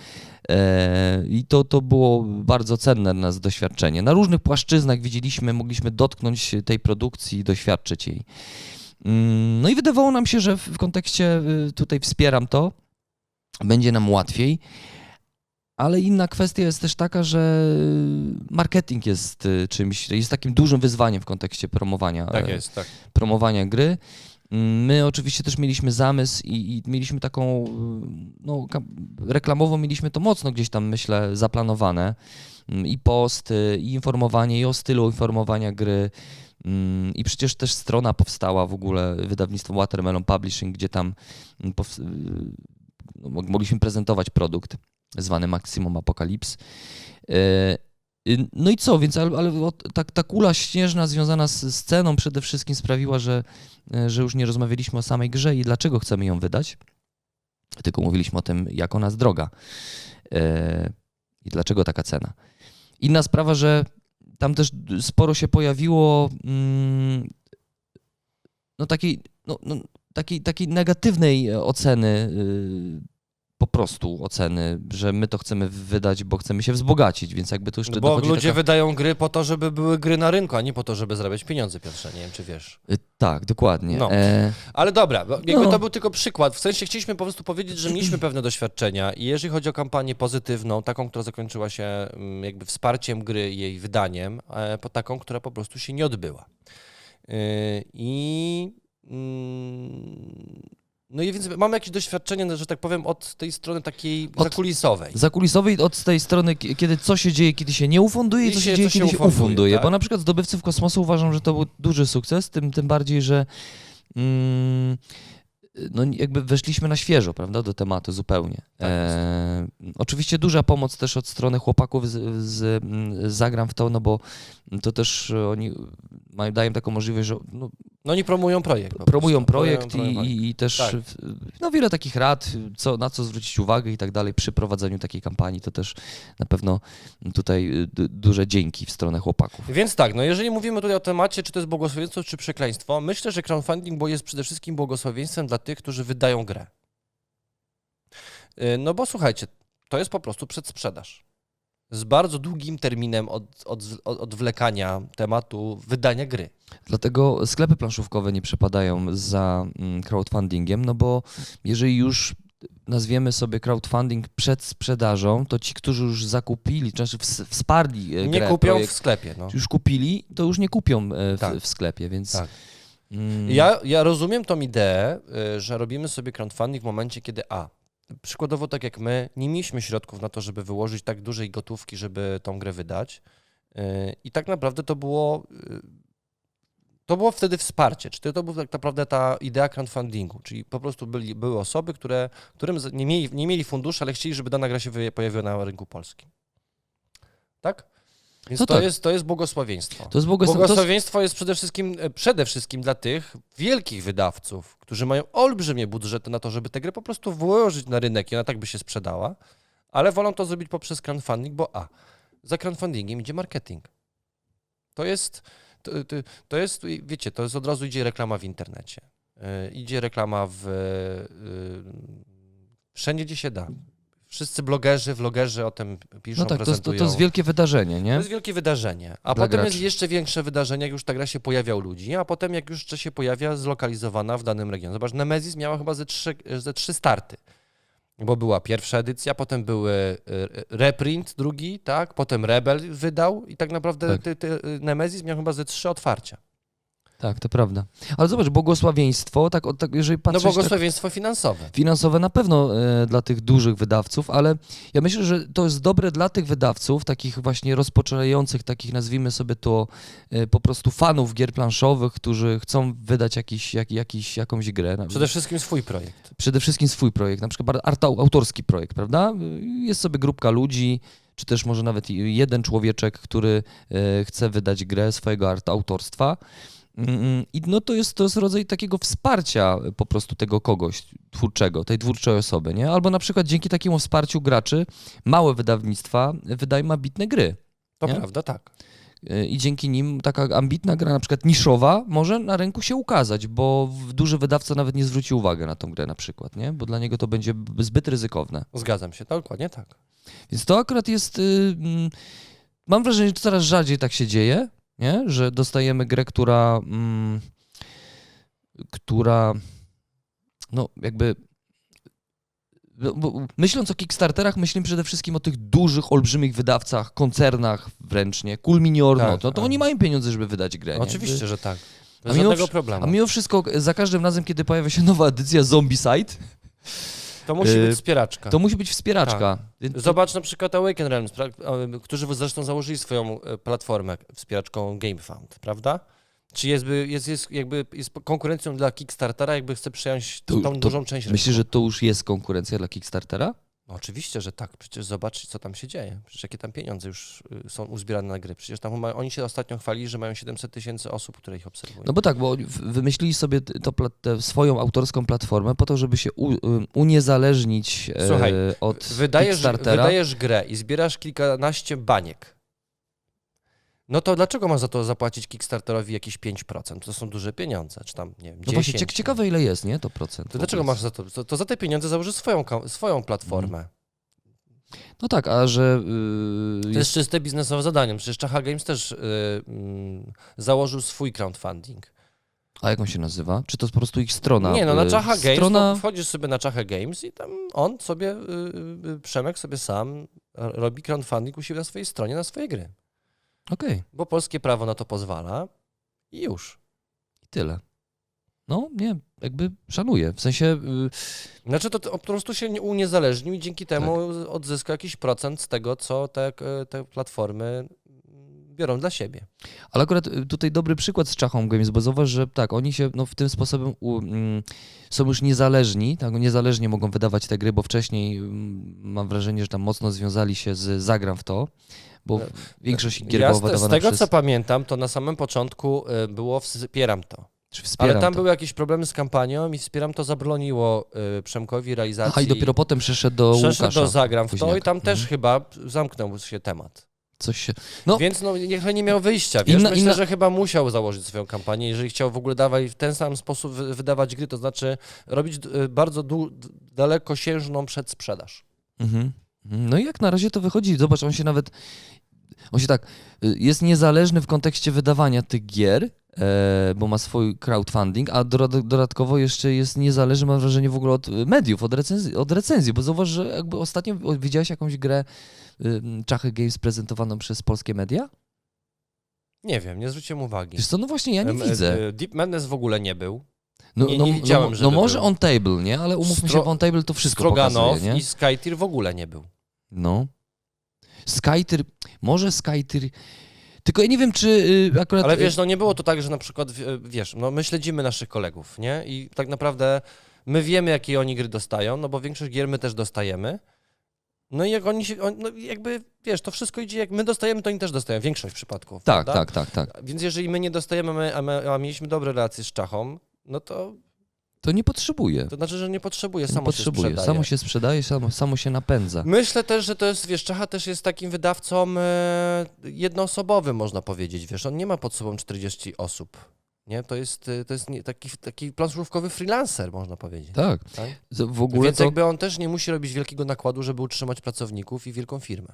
I to, to było bardzo cenne dla nas doświadczenie. Na różnych płaszczyznach widzieliśmy, mogliśmy dotknąć tej produkcji i doświadczyć jej. No i wydawało nam się, że w kontekście tutaj Wspieram To, będzie nam łatwiej. Ale inna kwestia jest też taka, że marketing jest czymś, jest takim dużym wyzwaniem w kontekście promowania, tak jest, tak. promowania gry. My oczywiście też mieliśmy zamysł i, i mieliśmy taką, no reklamowo mieliśmy to mocno gdzieś tam, myślę, zaplanowane. I posty, i informowanie, i o stylu informowania gry. I przecież też strona powstała w ogóle, wydawnictwo Watermelon Publishing, gdzie tam mogliśmy prezentować produkt zwany Maximum Apocalypse. No i co, więc ale, ale ta, ta kula śnieżna związana z, z ceną przede wszystkim sprawiła, że, że już nie rozmawialiśmy o samej grze i dlaczego chcemy ją wydać, tylko mówiliśmy o tym, jak ona jest droga i dlaczego taka cena. Inna sprawa, że tam też sporo się pojawiło no takiej, no, no, takiej, takiej negatywnej oceny po prostu oceny, że my to chcemy wydać, bo chcemy się wzbogacić, więc jakby to już no bo ludzie taka... wydają gry po to, żeby były gry na rynku, a nie po to, żeby zarabiać pieniądze, Piotrze, nie wiem, czy wiesz. Tak, dokładnie. No. E... Ale dobra, jakby no. to był tylko przykład. W sensie chcieliśmy po prostu powiedzieć, że mieliśmy pewne doświadczenia i jeżeli chodzi o kampanię pozytywną, taką, która zakończyła się jakby wsparciem gry, jej wydaniem, po taką, która po prostu się nie odbyła. I... No i więc mamy jakieś doświadczenie, że tak powiem, od tej strony takiej od, zakulisowej. Zakulisowej, od tej strony, kiedy co się dzieje, kiedy się nie ufunduje i co się, się dzieje, kiedy się ufunduje. ufunduje tak? Bo na przykład Zdobywcy Kosmosu uważam, że to był duży sukces, tym, tym bardziej, że mm, no jakby weszliśmy na świeżo, prawda, do tematu zupełnie. Tak e, oczywiście duża pomoc też od strony chłopaków z, z, z Zagram w to, no bo to też oni mają, dają taką możliwość, że... No, No oni promują projekt. Promują projekt, promują, i, promują projekt i też tak. no, wiele takich rad, co, na co zwrócić uwagę i tak dalej przy prowadzeniu takiej kampanii, to też na pewno tutaj duże dzięki w stronę chłopaków. Więc tak, no jeżeli mówimy tutaj o temacie, czy to jest błogosławieństwo, czy przekleństwo, myślę, że crowdfunding jest przede wszystkim błogosławieństwem dla tych, którzy wydają grę. No bo słuchajcie, to jest po prostu przedsprzedaż. Z bardzo długim terminem od, od, od, odwlekania tematu wydania gry. Dlatego sklepy planszówkowe nie przepadają za crowdfundingiem, no bo jeżeli już nazwiemy sobie crowdfunding przed sprzedażą, to ci, którzy już zakupili, czy znaczy wsparli grę, nie kupią projekt, w sklepie. No. Już kupili, to już nie kupią w, tak. w sklepie, więc... Tak. Mm. Ja, ja rozumiem tą ideę, że robimy sobie crowdfunding w momencie, kiedy a, przykładowo tak jak my, nie mieliśmy środków na to, żeby wyłożyć tak dużej gotówki, żeby tą grę wydać i tak naprawdę to było, to było wtedy wsparcie, czyli to była tak naprawdę ta idea crowdfundingu, czyli po prostu byli, były osoby, które, którym nie mieli, nie mieli funduszy, ale chcieli, żeby dana gra się pojawiła na rynku polskim. Tak? Więc no to, tak. jest, to jest błogosławieństwo. To jest błogosławieństwo, błogosławieństwo jest przede wszystkim, przede wszystkim dla tych wielkich wydawców, którzy mają olbrzymie budżety na to, żeby tę grę po prostu włożyć na rynek i ona tak by się sprzedała, ale wolą to zrobić poprzez crowdfunding, bo a, za crowdfundingiem idzie marketing. To jest, to, to jest, wiecie, to jest od razu idzie reklama w internecie. Yy, idzie reklama w... Yy, wszędzie, gdzie się da. Wszyscy blogerzy, vlogerzy o tym piszą, no tak, prezentują. To, to jest wielkie wydarzenie, nie? To jest wielkie wydarzenie. A Dla potem graczy. Jest jeszcze większe wydarzenie, jak już ta gra się pojawia u ludzi, a potem jak już się pojawia, zlokalizowana w danym regionie. Zobacz, Nemezis miała chyba ze trzy, ze trzy starty, bo była pierwsza edycja, potem były reprint drugi, tak? Potem Rebel wydał i tak naprawdę tak. Ty, ty, Nemezis miał chyba ze trzy otwarcia. Tak, to prawda. Ale zobacz, błogosławieństwo, tak, tak jeżeli patrzysz... No błogosławieństwo tak, finansowe. Finansowe na pewno e, dla tych dużych wydawców, ale ja myślę, że to jest dobre dla tych wydawców, takich właśnie rozpoczynających, takich nazwijmy sobie to e, po prostu fanów gier planszowych, którzy chcą wydać jakiś, jak, jakiś, jakąś grę. Przede wszystkim swój projekt. Przede wszystkim swój projekt, na przykład autorski projekt, prawda? Jest sobie grupka ludzi, czy też może nawet jeden człowieczek, który e, chce wydać grę swojego autorstwa. I no to jest, to jest rodzaj takiego wsparcia po prostu tego kogoś twórczego, tej twórczej osoby, nie? Albo na przykład dzięki takiemu wsparciu graczy małe wydawnictwa wydają ambitne gry. To nie? Prawda, tak. I dzięki nim taka ambitna gra, na przykład niszowa, może na rynku się ukazać, bo duży wydawca nawet nie zwróci uwagi na tą grę na przykład, nie? Bo dla niego to będzie zbyt ryzykowne. Zgadzam się, dokładnie tak. Więc to akurat jest... Yy, mam wrażenie, że coraz rzadziej tak się dzieje. Nie? Że dostajemy grę, która, mm, która no jakby, no, myśląc o Kickstarterach, myślimy przede wszystkim o tych dużych, olbrzymich wydawcach, koncernach wręcz, nie? Kulminiorno, tak, no, to tak. Oni mają pieniądze, żeby wydać grę. Oczywiście, nie? Że tak, bez żadnego problemu. A mimo wszystko, za każdym razem, kiedy pojawia się nowa edycja Zombicide, to musi być wspieraczka. To musi być wspieraczka. Tak. Zobacz na przykład Awaken Realms, którzy zresztą założyli swoją platformę wspieraczką GameFound, prawda? Czy jest, jest, jest, jakby jest konkurencją dla Kickstartera, jakby chce przejąć tą to, dużą to część rynku? Myślisz, że to już jest konkurencja dla Kickstartera? No oczywiście, że tak. Przecież zobaczcie, co tam się dzieje. Przecież jakie tam pieniądze już są uzbierane na gry. Przecież tam oni się ostatnio chwalili, że mają siedemset tysięcy osób, które ich obserwują. No bo tak, bo wymyślili sobie to, tę swoją autorską platformę po to, żeby się u, uniezależnić Słuchaj, od wydajesz, Kickstartera. Wydajesz grę i zbierasz kilkanaście baniek. no to dlaczego ma za to zapłacić Kickstarterowi jakieś pięć procent? To są duże pieniądze, czy tam, nie wiem, dziesięć. No właśnie, ciekawe ile jest, nie, to procent. To dlaczego masz za to, to, to za te pieniądze założysz swoją, swoją platformę. Mm. No tak, a że... Yy, to jest, jest czyste biznesowe zadanie, przecież Czacha Games też yy, yy, założył swój crowdfunding. A jak on się nazywa? Czy to jest po prostu ich strona? Nie, no na Czacha Games, strona... no, wchodzisz sobie na Czacha Games i tam on sobie, yy, Przemek sobie sam robi crowdfunding u siebie na swojej stronie, na swoje gry. Okej. Okay. Bo polskie prawo na to pozwala i już. I tyle. No, nie, jakby szanuję, w sensie... Yy... Znaczy to, to po prostu się uniezależnił i dzięki temu tak. odzyska jakiś procent z tego, co te, te platformy biorą dla siebie. Ale akurat tutaj dobry przykład z Czachą Games, bo zauważ, że tak, oni się no, w tym sposobem u, mm, są już niezależni, tak, niezależnie mogą wydawać te gry, bo wcześniej mm, mam wrażenie, że tam mocno związali się z Zagram w to, bo no, większość gier ja była wydawana z tego, przez... co pamiętam, to na samym początku było Wspieram To. Ale tam to. były jakieś problemy z kampanią i Wspieram To zabroniło y, Przemkowi realizacji. Aha, i dopiero potem przeszedł do Łukasza. Przeszedł do Zagram w to i tam też mm. chyba zamknął się temat. Coś się... No. Więc no, niech nie miał wyjścia. Wiesz? Inna, Myślę, inna... że chyba musiał założyć swoją kampanię, jeżeli chciał w ogóle dawać w ten sam sposób wydawać gry, to znaczy robić bardzo dalekosiężną przedsprzedaż. Mhm. No i jak na razie to wychodzi. Zobacz, on się nawet... On się tak... Jest niezależny w kontekście wydawania tych gier, bo ma swój crowdfunding, a dodatkowo jeszcze jest niezależny, mam wrażenie, w ogóle od mediów, od recenzji, od recenzji bo zauważ, że jakby ostatnio widziałeś jakąś grę Czachy Games prezentowaną przez polskie media? Nie wiem, nie zwróciłem uwagi. Wiesz co, no właśnie ja nie um, widzę. Deep Madness w ogóle nie był. No, nie, nie no, widziałem, no, żeby no może był. On Table, nie? Ale umówmy Stro... się, On Table to wszystko Stroganow pokazuje, nie? I Skytear w ogóle nie był. No. Skytear, może Skytear... Tylko ja nie wiem, czy yy, akurat... Ale wiesz, no nie było to tak, że na przykład, wiesz, no my śledzimy naszych kolegów, nie? I tak naprawdę my wiemy, jakie oni gry dostają, no bo większość gier my też dostajemy. No i jak oni się, on, no jakby, wiesz, to wszystko idzie, jak my dostajemy, to oni też dostają, większość przypadków. Tak, tak, tak, tak. Więc jeżeli my nie dostajemy, my, a, my, a mieliśmy dobre relacje z Czachą, no to... To nie potrzebuje. To znaczy, że nie potrzebuje, samo nie potrzebuje. się sprzedaje. Samo się sprzedaje, samo, samo się napędza. Myślę też, że to jest, wiesz, Czacha też jest takim wydawcą jednoosobowym, można powiedzieć, wiesz, on nie ma pod sobą czterdziestu osób, nie? To jest, to jest nie, taki, taki planszówkowy freelancer, można powiedzieć. Tak. tak? W ogóle Więc to... jakby on też nie musi robić wielkiego nakładu, żeby utrzymać pracowników i wielką firmę.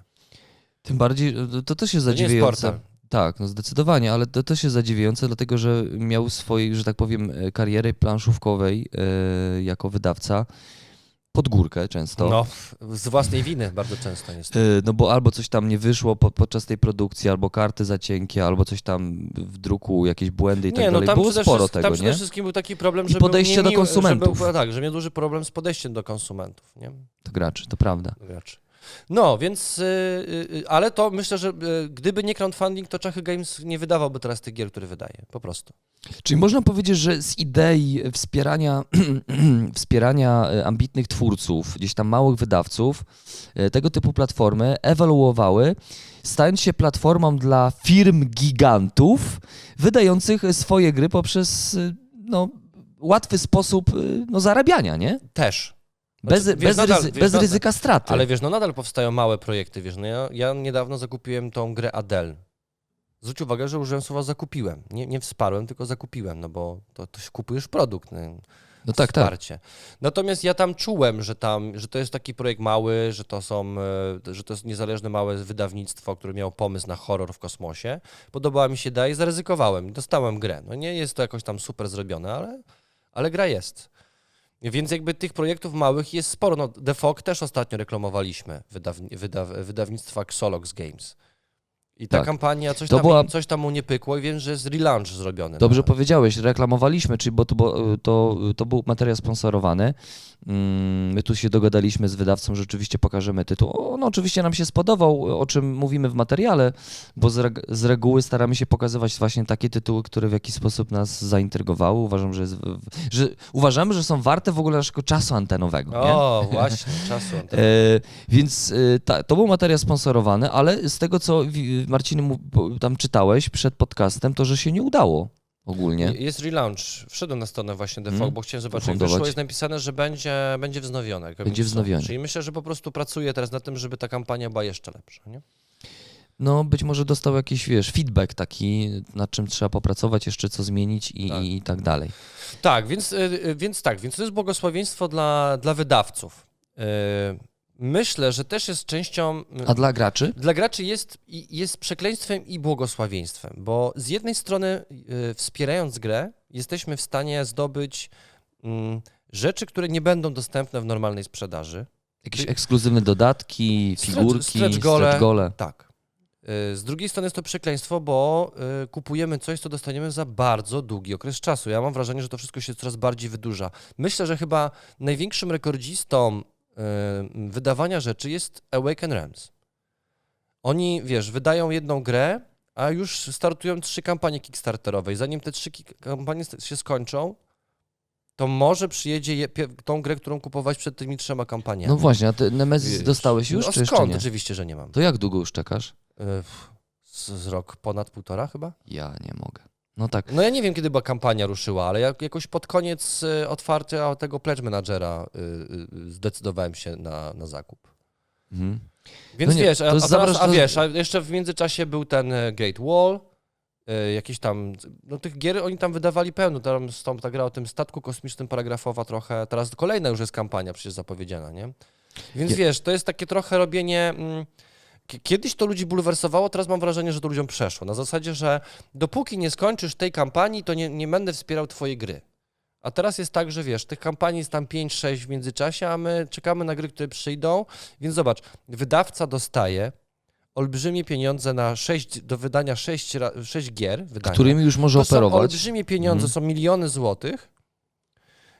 Tym bardziej, to też jest zadziwiające. Tak, no zdecydowanie, ale to też jest zadziwiające, dlatego że miał swojej, że tak powiem, kariery planszówkowej yy, jako wydawca pod górkę często. No, z własnej winy bardzo często jest. Yy, no bo albo coś tam nie wyszło po, podczas tej produkcji, albo karty za cienkie, albo coś tam w druku, jakieś błędy i nie, tak no, dalej. Tam było sporo tego, tam nie? Tam przede wszystkim był taki problem, że I podejście był niemiły, do konsumentów. Że był, tak, że miał duży problem z podejściem do konsumentów, nie? To graczy, to prawda. To graczy. No, więc, ale to myślę, że gdyby nie crowdfunding, to Czachy Games nie wydawałby teraz tych gier, które wydaje, po prostu. Czyli można powiedzieć, że z idei wspierania, wspierania ambitnych twórców, gdzieś tam małych wydawców, tego typu platformy ewoluowały, stając się platformą dla firm gigantów, wydających swoje gry poprzez no, łatwy sposób no, zarabiania, nie? Też. Bez, znaczy, bez, wiesz, ryzy nadal, bez ryzyka nadal. straty. Ale wiesz, no nadal powstają małe projekty, wiesz, no ja, ja niedawno zakupiłem tą grę Adele. Zwróć uwagę, że użyłem słowa zakupiłem. Nie, nie wsparłem, tylko zakupiłem, no bo to, to kupujesz produkt. Nie? No tak, wsparcie. tak. Natomiast ja tam czułem, że tam, że to jest taki projekt mały, że to są, że to jest niezależne małe wydawnictwo, które miało pomysł na horror w kosmosie. Podobała mi się idea i zaryzykowałem. Dostałem grę. No nie jest to jakoś tam super zrobione, ale, ale gra jest. Więc jakby tych projektów małych jest sporo. No, Defog też ostatnio reklamowaliśmy, wydawni wyda wydawnictwa Xolox Games. I ta tak. kampania, coś tam, była... coś tam mu nie pykło i wiem, że jest relaunch zrobiony. Dobrze nawet. powiedziałeś, reklamowaliśmy, czyli bo to, bo to, to był materiał sponsorowany. My tu się dogadaliśmy z wydawcą, że oczywiście pokażemy tytuł. On oczywiście nam się spodobał, o czym mówimy w materiale, bo z, reg z reguły staramy się pokazywać właśnie takie tytuły, które w jakiś sposób nas zaintrygowały. Uważam, że, jest, że, uważamy, że są warte w ogóle naszego czasu antenowego. Nie? O, właśnie, czasu antenowego. E, więc ta, to był materiał sponsorowany, ale z tego, co Marcin, tam czytałeś przed podcastem, to że się nie udało. Ogólnie. Jest relaunch. Wszedłem na stronę właśnie Defog, mm. bo chciałem zobaczyć, jak wyszło. Jest napisane, że będzie, będzie wznowione. Będzie wznowione. Czyli myślę, że po prostu pracuję teraz nad tym, żeby ta kampania była jeszcze lepsza. Nie? no być może dostał jakiś, wiesz, feedback taki, nad czym trzeba popracować, jeszcze co zmienić i tak, i tak dalej. Tak, więc, więc tak, więc to jest błogosławieństwo dla, dla wydawców. Myślę, że też jest częścią... A dla graczy? Dla graczy jest, jest przekleństwem i błogosławieństwem, bo z jednej strony wspierając grę jesteśmy w stanie zdobyć rzeczy, które nie będą dostępne w normalnej sprzedaży. Jakieś ekskluzywne dodatki, figurki, stretch gole. Stretch gole. Tak. Z drugiej strony jest to przekleństwo, bo kupujemy coś, co dostaniemy za bardzo długi okres czasu. Ja mam wrażenie, że to wszystko się coraz bardziej wydłuża. Myślę, że chyba największym rekordzistą wydawania rzeczy jest Awaken Realms. Oni, wiesz, wydają jedną grę, a już startują trzy kampanie kickstarterowe. I zanim te trzy kampanie się skończą, to może przyjedzie je, tą grę, którą kupowałeś przed tymi trzema kampaniami. No właśnie, a ty Nemezis dostałeś już, no, czy skąd? Jeszcze nie? Oczywiście, że nie mam. To jak długo już czekasz? Z, z rok ponad półtora chyba? Ja nie mogę. No tak. No ja nie wiem, kiedy była kampania ruszyła, ale jak, jakoś pod koniec otwarcia tego pledge managera zdecydowałem się na, na zakup. Mhm. Więc no nie, wiesz, a, a, teraz, a wiesz, a jeszcze w międzyczasie był ten Great Wall, jakieś tam, no tych gier oni tam wydawali pełno, tam ta gra o tym statku kosmicznym paragrafowa trochę, teraz kolejna już jest kampania przecież zapowiedziana, nie? Więc wiesz, to jest takie trochę robienie, kiedyś to ludzi bulwersowało, teraz mam wrażenie, że to ludziom przeszło, na zasadzie, że dopóki nie skończysz tej kampanii, to nie, nie będę wspierał twojej gry. A teraz jest tak, że wiesz, tych kampanii jest tam pięć sześć w międzyczasie, a my czekamy na gry, które przyjdą, więc zobacz, wydawca dostaje olbrzymie pieniądze na sześć, do wydania sześć, sześć gier, wydania, którymi już może to operować. Są olbrzymie pieniądze, mm. są miliony złotych,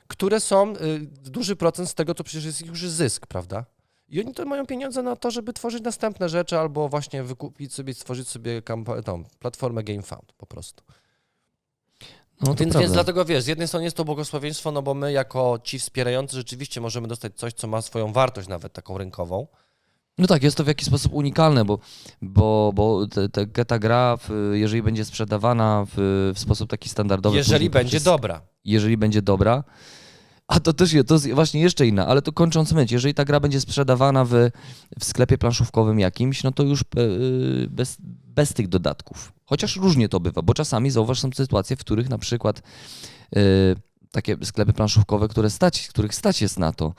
które są, y, duży procent z tego to przecież jest ich już zysk, prawda? I oni to mają pieniądze na to, żeby tworzyć następne rzeczy albo właśnie wykupić sobie, stworzyć sobie kamp- tą platformę GameFound po prostu. No więc, więc dlatego wiesz, z jednej strony jest to błogosławieństwo, no bo my jako ci wspierający rzeczywiście możemy dostać coś, co ma swoją wartość nawet taką rynkową. No tak, jest to w jakiś sposób unikalne, bo, bo, bo te, te, ta gra, w, jeżeli będzie sprzedawana w, w sposób taki standardowy... Jeżeli będzie jest, dobra. Jeżeli będzie dobra. A to też to jest właśnie jeszcze inna, ale to kończąc myśl, jeżeli ta gra będzie sprzedawana w, w sklepie planszówkowym jakimś, no to już bez, bez tych dodatków. Chociaż różnie to bywa, bo czasami zauważ, są sytuacje, w których na przykład yy, takie sklepy planszówkowe, które stać, których stać jest na to,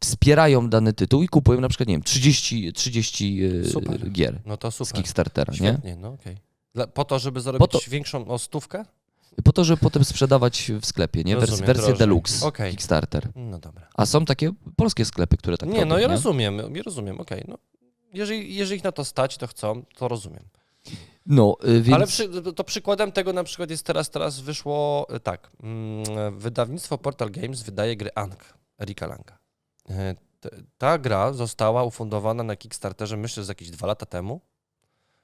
wspierają dany tytuł i kupują na przykład, nie wiem, trzydzieści super. Gier no to super. Z Kickstartera. Świetnie, nie? No okej. Okay. Po to, żeby zarobić to, większą o stówkę? Po to, żeby potem sprzedawać w sklepie, nie? Rozumiem, wersję drożej. Deluxe, okay. Kickstarter. No dobra. A są takie polskie sklepy, które tak nie, robią, no ja nie? rozumiem, ja rozumiem, okej. Okay. No, jeżeli, jeżeli ich na to stać, to chcą, to rozumiem. No, więc... Ale przy, to przykładem tego na przykład jest teraz, teraz wyszło, tak, wydawnictwo Portal Games wydaje gry Ang, Erika Langa. Ta gra została ufundowana na Kickstarterze, myślę, że jakieś dwa lata temu,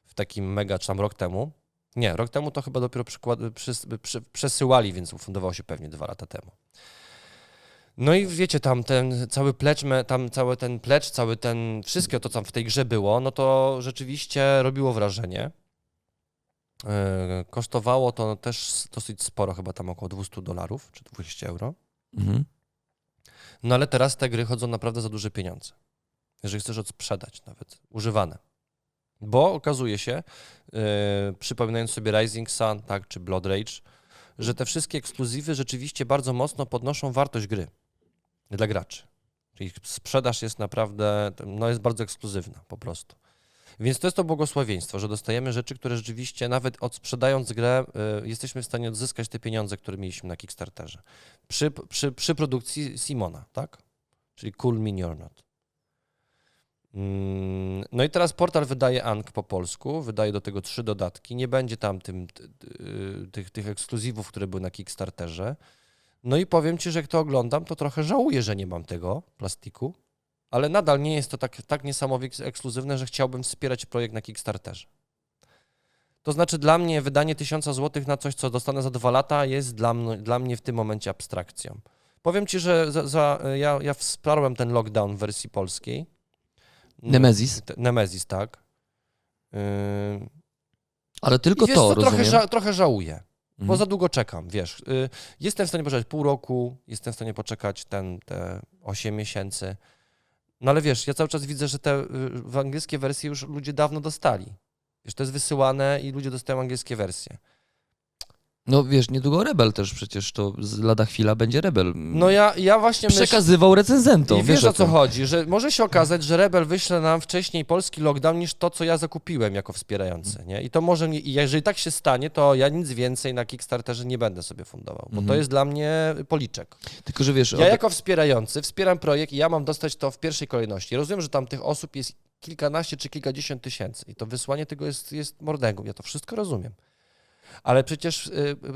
w takim mega, czy tam rok temu. Nie, rok temu to chyba dopiero przykład, przy, przy, przesyłali, więc ufundowało się pewnie dwa lata temu. No i wiecie, tam ten cały plecz, tam cały ten plecz, cały ten, wszystko to, co w tej grze było, no to rzeczywiście robiło wrażenie. Kosztowało to też dosyć sporo, chyba tam około dwieście dolarów, czy dwieście euro. Mhm. No ale teraz te gry chodzą naprawdę za duże pieniądze, jeżeli chcesz odsprzedać nawet, używane. Bo okazuje się, yy, przypominając sobie Rising Sun, tak, czy Blood Rage, że te wszystkie ekskluzywy rzeczywiście bardzo mocno podnoszą wartość gry dla graczy. Czyli sprzedaż jest naprawdę, no jest bardzo ekskluzywna po prostu. Więc to jest to błogosławieństwo, że dostajemy rzeczy, które rzeczywiście nawet odsprzedając grę y, jesteśmy w stanie odzyskać te pieniądze, które mieliśmy na Kickstarterze. Przy, przy, przy produkcji Simona, tak? Czyli Cool Mini or Not. Mm, no i teraz portal wydaje Ang po polsku, wydaje do tego trzy dodatki. Nie będzie tam tym, ty, ty, tych, tych ekskluzywów, które były na Kickstarterze. No i powiem ci, że jak to oglądam, to trochę żałuję, że nie mam tego plastiku. Ale nadal nie jest to tak, tak niesamowicie ekskluzywne, że chciałbym wspierać projekt na Kickstarterze. To znaczy dla mnie wydanie tysiąca złotych na coś, co dostanę za dwa lata, jest dla, m- dla mnie w tym momencie abstrakcją. Powiem ci, że za, za, ja, ja wsparłem ten lockdown w wersji polskiej. Nemezis. Te, Nemezis, tak. Yy... Ale tylko wiesz, to, co, rozumiem. Trochę, ża- trochę żałuję. Bo mhm. za długo czekam, wiesz. Yy, jestem w stanie poczekać pół roku, jestem w stanie poczekać ten, te osiem miesięcy. No ale wiesz, ja cały czas widzę, że te w angielskiej wersji już ludzie dawno dostali. Wiesz, to jest wysyłane i ludzie dostają angielskie wersje. No wiesz, niedługo Rebel też przecież, to z lada chwila będzie Rebel. No ja, ja właśnie przekazywał myśl... recenzentom. I wiesz, wiesz o co chodzi, że może się okazać, że Rebel wyśle nam wcześniej polski lockdown niż to, co ja zakupiłem jako wspierający, nie? I to może mnie... I jeżeli tak się stanie, to ja nic więcej na Kickstarterze nie będę sobie fundował, bo mhm. to jest dla mnie policzek. Tylko, że wiesz... Ja jako wspierający wspieram projekt i ja mam dostać to w pierwszej kolejności. Rozumiem, że tam tych osób jest kilkanaście czy kilkadziesiąt tysięcy i to wysłanie tego jest, jest mordęgą. Ja to wszystko rozumiem. Ale przecież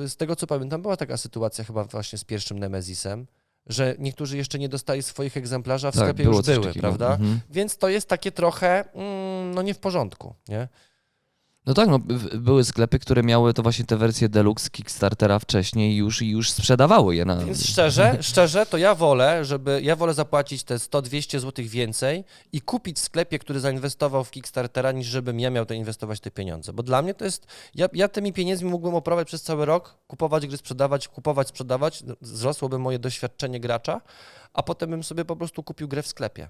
z tego, co pamiętam, była taka sytuacja chyba właśnie z pierwszym Nemezisem, że niektórzy jeszcze nie dostali swoich egzemplarzy, a w tak, sklepie już były, prawda? Mhm. Więc to jest takie trochę, mm, no nie w porządku, nie? No tak, no, były sklepy, które miały to właśnie te wersje deluxe Kickstartera wcześniej już i już sprzedawały je. Na... Więc szczerze, szczerze, to ja wolę, żeby, ja wolę zapłacić te sto dwieście złotych więcej i kupić w sklepie, który zainwestował w Kickstartera, niż żebym ja miał te inwestować te pieniądze. Bo dla mnie to jest, ja, ja tymi pieniędzmi mógłbym operować przez cały rok, kupować gry, sprzedawać, kupować, sprzedawać, wzrosłoby moje doświadczenie gracza, a potem bym sobie po prostu kupił grę w sklepie.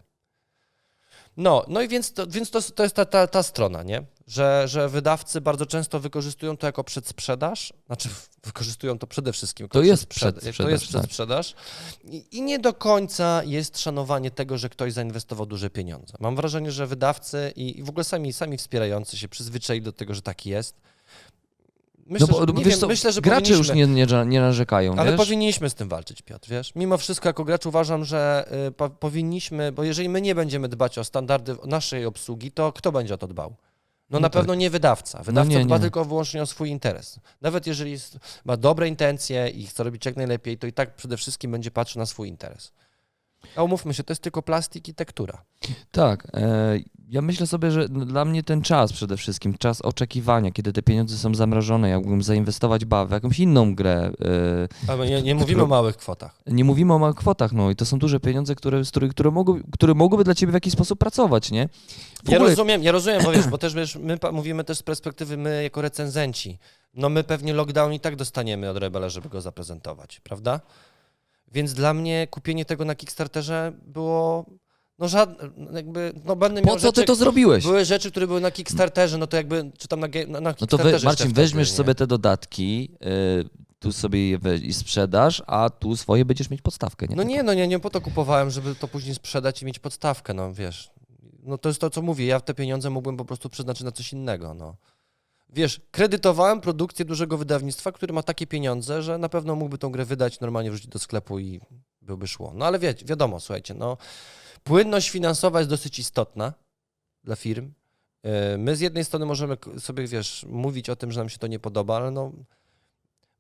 No, no i więc to, więc to, to jest ta, ta, ta strona, nie? Że, że wydawcy bardzo często wykorzystują to jako przedsprzedaż, znaczy wykorzystują to przede wszystkim jako to jest przedsprzedaż, to jest przedsprzedaż i, i nie do końca jest szanowanie tego, że ktoś zainwestował duże pieniądze. Mam wrażenie, że wydawcy i, i w ogóle sami, sami wspierający się przyzwyczaili do tego, że tak jest. Myślę, no bo, że, nie wiem, co, myślę, że gracze już nie, nie, nie narzekają, ale wiesz? Powinniśmy z tym walczyć, Piotr, wiesz? Mimo wszystko jako gracz uważam, że y, po, powinniśmy, bo jeżeli my nie będziemy dbać o standardy naszej obsługi, to kto będzie o to dbał? No, no na tak. pewno nie wydawca. Wydawca no nie, dba nie. tylko wyłącznie o swój interes. Nawet jeżeli jest, ma dobre intencje i chce robić jak najlepiej, to i tak przede wszystkim będzie patrzył na swój interes. A umówmy się, to jest tylko plastik i tektura. Tak. E, ja myślę sobie, że dla mnie ten czas przede wszystkim, czas oczekiwania, kiedy te pieniądze są zamrożone, jakbym zainwestować ba, w jakąś inną grę. E, Ale nie, nie to, mówimy to, o małych kwotach. Nie mówimy o małych kwotach, no i to są duże pieniądze, które, które, które, mogły, które mogłyby dla ciebie w jakiś sposób pracować, nie? W ja ogóle... rozumiem, ja rozumiem, bo wiesz, bo też wiesz, my mówimy też z perspektywy my jako recenzenci. No my pewnie lockdown i tak dostaniemy od Rebela, żeby go zaprezentować, prawda? Więc dla mnie kupienie tego na Kickstarterze było, no żadne, jakby, no będę miał Po co rzeczy, ty to zrobiłeś? Były rzeczy, które były na Kickstarterze, no to jakby, czy tam na, na, na Kickstarterze. No to we, Marcin, weźmiesz wtedy, sobie te dodatki, yy, tu sobie je weź i sprzedasz, a tu swoje będziesz mieć podstawkę, nie? No nie, no nie, nie po to kupowałem, żeby to później sprzedać i mieć podstawkę, no wiesz. No to jest to, co mówię, ja te pieniądze mógłbym po prostu przeznaczyć na coś innego, no. Wiesz, kredytowałem produkcję dużego wydawnictwa, który ma takie pieniądze, że na pewno mógłby tą grę wydać, normalnie wrzucić do sklepu i byłby szło. No ale wie, wiadomo, słuchajcie, no płynność finansowa jest dosyć istotna dla firm. My z jednej strony możemy sobie, wiesz, mówić o tym, że nam się to nie podoba, ale no,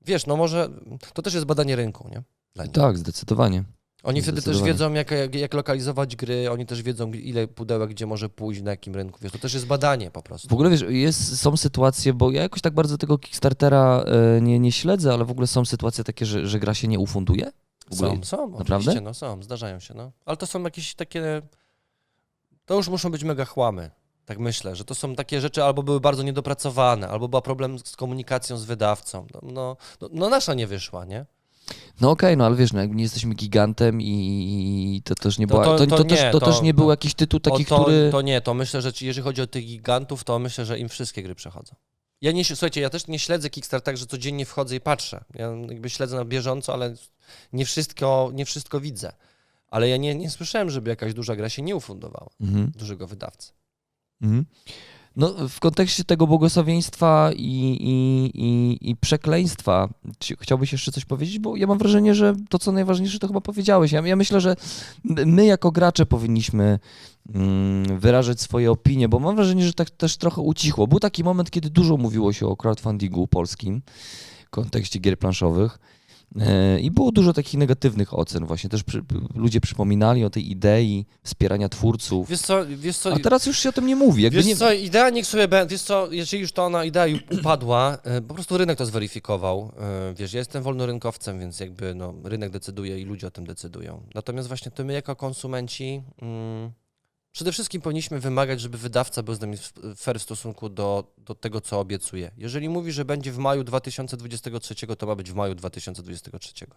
wiesz, no może, to też jest badanie rynku, nie? Tak, zdecydowanie. Oni wtedy też wiedzą, jak, jak, jak lokalizować gry, oni też wiedzą, ile pudełek, gdzie może pójść, na jakim rynku. Wiesz, to też jest badanie po prostu. W ogóle wiesz, jest, są sytuacje, bo ja jakoś tak bardzo tego Kickstartera y, nie, nie śledzę, ale w ogóle są sytuacje takie, że, że gra się nie ufunduje? W ogóle? Są, są, Naprawdę? oczywiście, no są, zdarzają się, no. Ale to są jakieś takie, to już muszą być mega chłamy, tak myślę, że to są takie rzeczy albo były bardzo niedopracowane, albo był problem z komunikacją z wydawcą, no, no, no, no nasza nie wyszła, nie? No okej, okay, no ale wiesz, no, jakby nie jesteśmy gigantem i to też nie, była, to, to, to, to nie, też, to to, też nie to, był jakiś tytuł taki, to, który... To nie, to myślę, że jeżeli chodzi o tych gigantów, to myślę, że im wszystkie gry przechodzą. Ja nie, słuchajcie, ja też nie śledzę Kickstarter, że codziennie wchodzę i patrzę. Ja jakby śledzę na bieżąco, ale nie wszystko, nie wszystko widzę. Ale ja nie, nie słyszałem, żeby jakaś duża gra się nie ufundowała, mhm. dużego wydawcy. Mhm. No, w kontekście tego błogosławieństwa i, i, i, i przekleństwa, chciałbyś jeszcze coś powiedzieć? Bo ja mam wrażenie, że to, co najważniejsze, to chyba powiedziałeś. Ja, ja myślę, że my jako gracze powinniśmy mm, wyrażać swoje opinie, bo mam wrażenie, że tak też trochę ucichło. Był taki moment, kiedy dużo mówiło się o crowdfundingu polskim w kontekście gier planszowych. I było dużo takich negatywnych ocen właśnie, też przy, ludzie przypominali o tej idei wspierania twórców, wiesz co, wiesz co, a teraz już się o tym nie mówi. Jakby wiesz nie... co, idea niech sobie będzie, wiesz co, jeżeli już to ona idea upadła, po prostu rynek to zweryfikował, wiesz, ja jestem wolnorynkowcem, więc jakby no, rynek decyduje i ludzie o tym decydują. Natomiast właśnie to my jako konsumenci hmm, przede wszystkim powinniśmy wymagać, żeby wydawca był z nami fair w stosunku do, do tego, co obiecuje. Jeżeli mówi, że będzie w maju dwa tysiące dwudziestego trzeciego, to ma być w maju dwa tysiące dwudziestego trzeciego.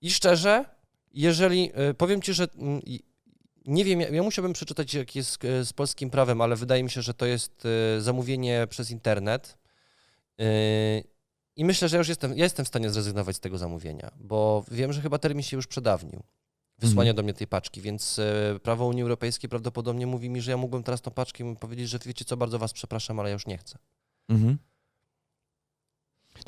I szczerze, jeżeli powiem ci, że Nie wiem, ja, ja musiałbym przeczytać, jak jest z polskim prawem, ale wydaje mi się, że to jest zamówienie przez internet. I myślę, że już jestem, ja jestem w stanie zrezygnować z tego zamówienia, bo wiem, że chyba termin się już przedawnił. Wysłania mm. do mnie tej paczki, więc prawo Unii Europejskiej prawdopodobnie mówi mi, że ja mógłbym teraz tą paczkę powiedzieć, że wiecie co, bardzo was przepraszam, ale ja już nie chcę. Mm-hmm.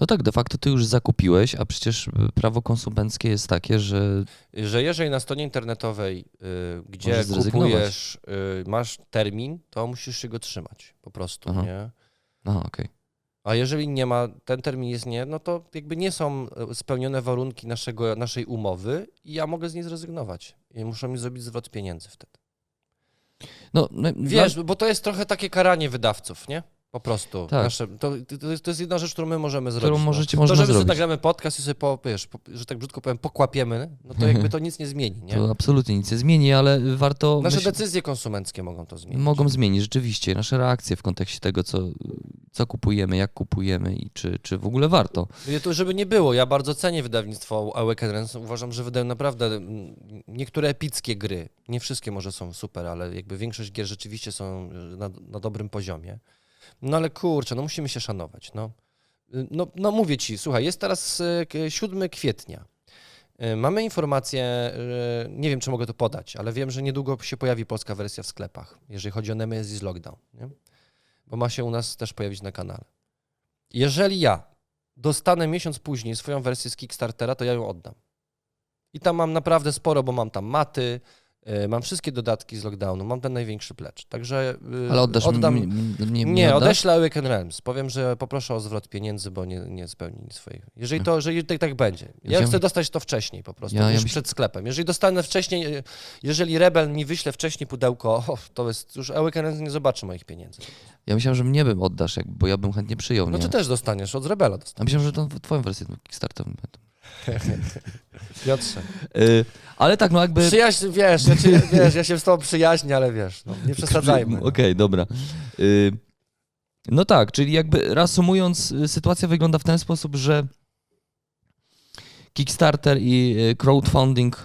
No tak, de facto ty już zakupiłeś, a przecież prawo konsumenckie jest takie, że... Że jeżeli na stronie internetowej, y, gdzie kupujesz, y, masz termin, to musisz się go trzymać po prostu, Aha. nie? Aha, okej. Okay. A jeżeli nie ma, ten termin jest nie, no to jakby nie są spełnione warunki naszego, naszej umowy i ja mogę z niej zrezygnować. I muszą mi zrobić zwrot pieniędzy wtedy. No, no, Wiesz, no... bo to jest trochę takie karanie wydawców, nie? Po prostu. Tak. Nasze, to, to, jest, to jest jedna rzecz, którą my możemy zrobić. Którą możecie, no. możemy to, że my sobie nagramy podcast i sobie, po, wiesz, po, że tak brzydko powiem, pokłapiemy, no to jakby to nic nie zmieni. Nie? To absolutnie nic nie zmieni, ale warto... Nasze myśl... decyzje konsumenckie mogą to zmienić. Mogą zmienić, rzeczywiście. Nasze reakcje w kontekście tego, co, co kupujemy, jak kupujemy i czy, czy w ogóle warto. To, żeby nie było, ja bardzo cenię wydawnictwo Awaken Realms. Uważam, że wydają naprawdę niektóre epickie gry. Nie wszystkie może są super, ale jakby większość gier rzeczywiście są na, na dobrym poziomie. No ale kurczę, no musimy się szanować. No, no, no mówię ci, słuchaj, jest teraz siódmego kwietnia. Mamy informację, nie wiem, czy mogę to podać, ale wiem, że niedługo się pojawi polska wersja w sklepach, jeżeli chodzi o Nemesis Lockdown, nie? Bo ma się u nas też pojawić na kanale. Jeżeli ja dostanę miesiąc później swoją wersję z Kickstartera, to ja ją oddam. I tam mam naprawdę sporo, bo mam tam maty, mam wszystkie dodatki z Lockdownu, mam ten największy plecz, także Ale oddasz oddam... mi, mi, mi, mi nie, oddasz? Odeślę Awaken Realms, powiem, że poproszę o zwrot pieniędzy, bo nie, nie spełnili swoich. Jeżeli to, jeżeli tak, tak będzie. Ja, ja chcę dostać to wcześniej po prostu, ja, już ja przed sklepem. Jeżeli dostanę wcześniej, jeżeli Rebel mi wyśle wcześniej pudełko, oh, to jest już Awaken Realms nie zobaczy moich pieniędzy. Ja myślałem, że mnie bym oddasz, bo ja bym chętnie przyjął. No nie? Ty też dostaniesz, od Rebela dostaniesz. A myślałem, że to twoją wersję kickstartową będą. Piotrze. Yy, ale tak, no jakby... Przyjaźń, wiesz, ja, cię, wiesz, ja się z tobą przyjaźnię, ale wiesz, no, nie przesadzajmy. Okej, okay, dobra. Yy, no tak, czyli jakby reasumując, sytuacja wygląda w ten sposób, że Kickstarter i crowdfunding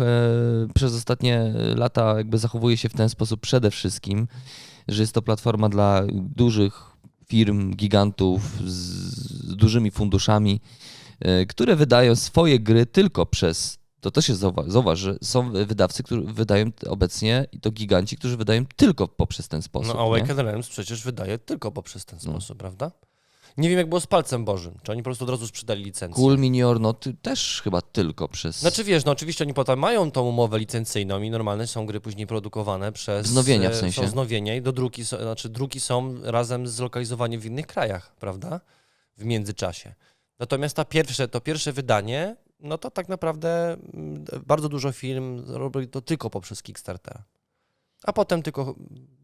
przez ostatnie lata jakby zachowuje się w ten sposób przede wszystkim, że jest to platforma dla dużych firm, gigantów z dużymi funduszami, które wydają swoje gry tylko przez... To też jest, zauważ, że są wydawcy, którzy wydają obecnie, i to giganci, którzy wydają tylko poprzez ten sposób. No, Awaken Realms przecież wydaje tylko poprzez ten no. sposób, prawda? Nie wiem, jak było z Palcem Bożym. Czy oni po prostu od razu sprzedali licencję? Cool Mini or Not też chyba tylko przez... Znaczy wiesz, no oczywiście oni potem mają tą umowę licencyjną i normalne są gry później produkowane przez... Wznowienia w sensie. Są wznowienia i do druki, znaczy druki są razem zlokalizowane w innych krajach, prawda? W międzyczasie. Natomiast ta pierwsze, to pierwsze wydanie, no to tak naprawdę bardzo dużo firm robi to tylko poprzez Kickstartera. A potem tylko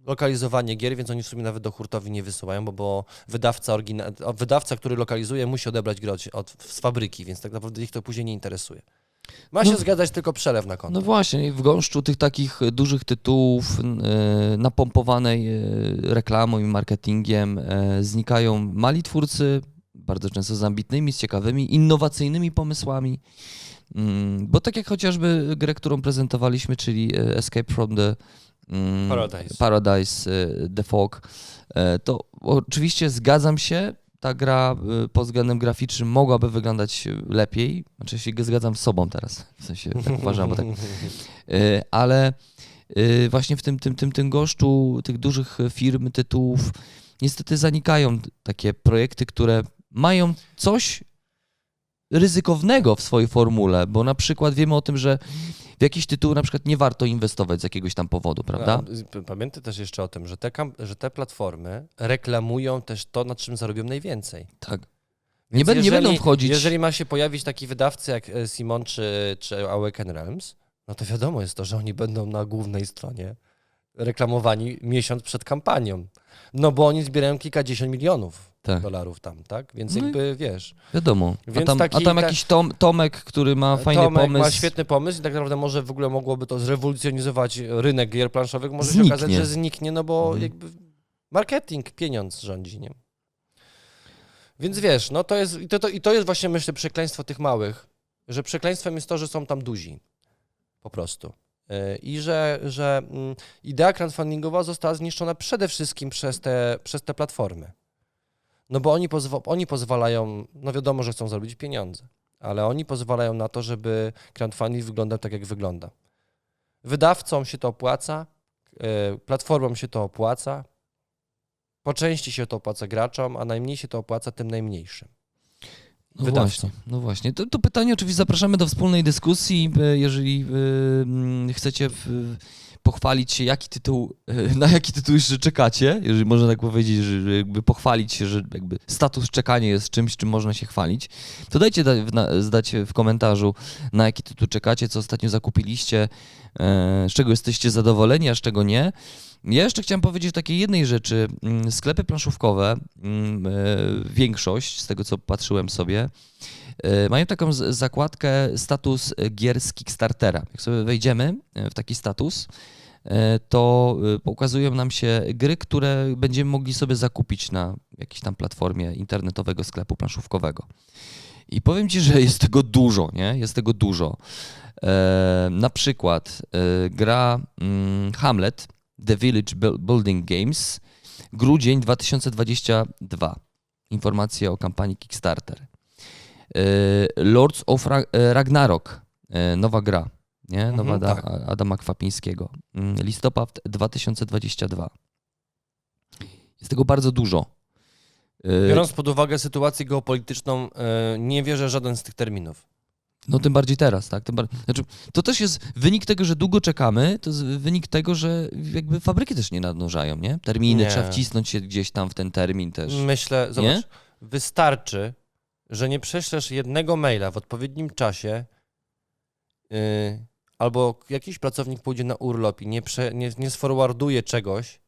lokalizowanie gier, więc oni w sumie nawet do hurtowni nie wysyłają, bo, bo wydawca, orygina... wydawca, który lokalizuje, musi odebrać grę od, od, z fabryki, więc tak naprawdę ich to później nie interesuje. Ma się no, zgadzać tylko przelew na konto. No właśnie, w gąszczu tych takich dużych tytułów yy, napompowanej yy, reklamą i marketingiem yy, znikają mali twórcy, bardzo często z ambitnymi, z ciekawymi, innowacyjnymi pomysłami. Mm, bo tak jak chociażby grę, którą prezentowaliśmy, czyli Escape from the mm, Paradise. Paradise, The Fog, to oczywiście zgadzam się, ta gra pod względem graficznym mogłaby wyglądać lepiej. Znaczy się zgadzam z sobą teraz, w sensie tak uważam, bo tak. Ale właśnie w tym, tym, tym, tym goszczu tych dużych firm, tytułów, niestety zanikają takie projekty, które mają coś ryzykownego w swojej formule, bo na przykład wiemy o tym, że w jakiś tytuł na przykład nie warto inwestować z jakiegoś tam powodu, prawda? Pamiętaj też jeszcze o tym, że te, że te platformy reklamują też to, na czym zarobią najwięcej. Tak. Nie, jeżeli, nie będą wchodzić... Jeżeli ma się pojawić taki wydawca jak Simon czy, czy Awaken Realms, no to wiadomo jest to, że oni będą na głównej stronie reklamowani miesiąc przed kampanią. No bo oni zbierają kilkadziesiąt milionów tak. dolarów tam, tak? Więc no jakby, wiesz... Wiadomo. Więc a tam, taki, a tam jakiś tom, Tomek, który ma fajny Tomek pomysł... Tomek ma świetny pomysł i tak naprawdę może w ogóle mogłoby to zrewolucjonizować rynek gier planszowych. Może zniknie. się okazać, że zniknie, no bo mhm. jakby marketing, pieniądz rządzi, nie? Więc wiesz, no to jest... I to, to, i to jest właśnie, myślę, przekleństwo tych małych, że przekleństwem jest to, że są tam duzi. Po prostu. I że, że idea crowdfundingowa została zniszczona przede wszystkim przez te, przez te platformy. No bo oni, pozw- oni pozwalają, no wiadomo, że chcą zarobić pieniądze, ale oni pozwalają na to, żeby crowdfunding wyglądał tak, jak wygląda. Wydawcom się to opłaca, platformom się to opłaca, po części się to opłaca graczom, a najmniej się to opłaca tym najmniejszym. No wydawcom. właśnie, no właśnie. To, to pytanie oczywiście zapraszamy do wspólnej dyskusji. Jeżeli yy, chcecie w, pochwalić się, jaki tytuł, yy, na jaki tytuł jeszcze czekacie, jeżeli można tak powiedzieć, że jakby pochwalić się, że jakby status czekania jest czymś, czym można się chwalić, to dajcie da, w, na, zdać w komentarzu, na jaki tytuł czekacie, co ostatnio zakupiliście, yy, z czego jesteście zadowoleni, a z czego nie. Ja jeszcze chciałem powiedzieć o takiej jednej rzeczy. Sklepy planszówkowe, większość z tego, co patrzyłem sobie, mają taką zakładkę status gier z Kickstartera. Jak sobie wejdziemy w taki status, to pokazują nam się gry, które będziemy mogli sobie zakupić na jakiejś tam platformie internetowego sklepu planszówkowego. I powiem Ci, że jest tego dużo, nie? Jest tego dużo. Na przykład gra Hamlet, The Village Building Games, grudzień dwa tysiące dwudziesty drugi. Informacje o kampanii Kickstarter. Lords of Ragnarok, nowa gra, nie? Nowa mhm, tak. Adama Kwapińskiego. Listopad dwa tysiące dwudziesty drugi. Jest tego bardzo dużo. Biorąc pod uwagę sytuację geopolityczną, nie wierzę w żaden z tych terminów. No tym bardziej teraz, tak? Tym bardziej. Znaczy, to też jest wynik tego, że długo czekamy, to jest wynik tego, że jakby fabryki też nie nadążają, nie? Terminy, nie. Trzeba wcisnąć się gdzieś tam w ten termin też. Myślę, zobacz, nie? Wystarczy, że nie prześlesz jednego maila w odpowiednim czasie, yy, albo jakiś pracownik pójdzie na urlop i nie, prze, nie, nie sforwarduje czegoś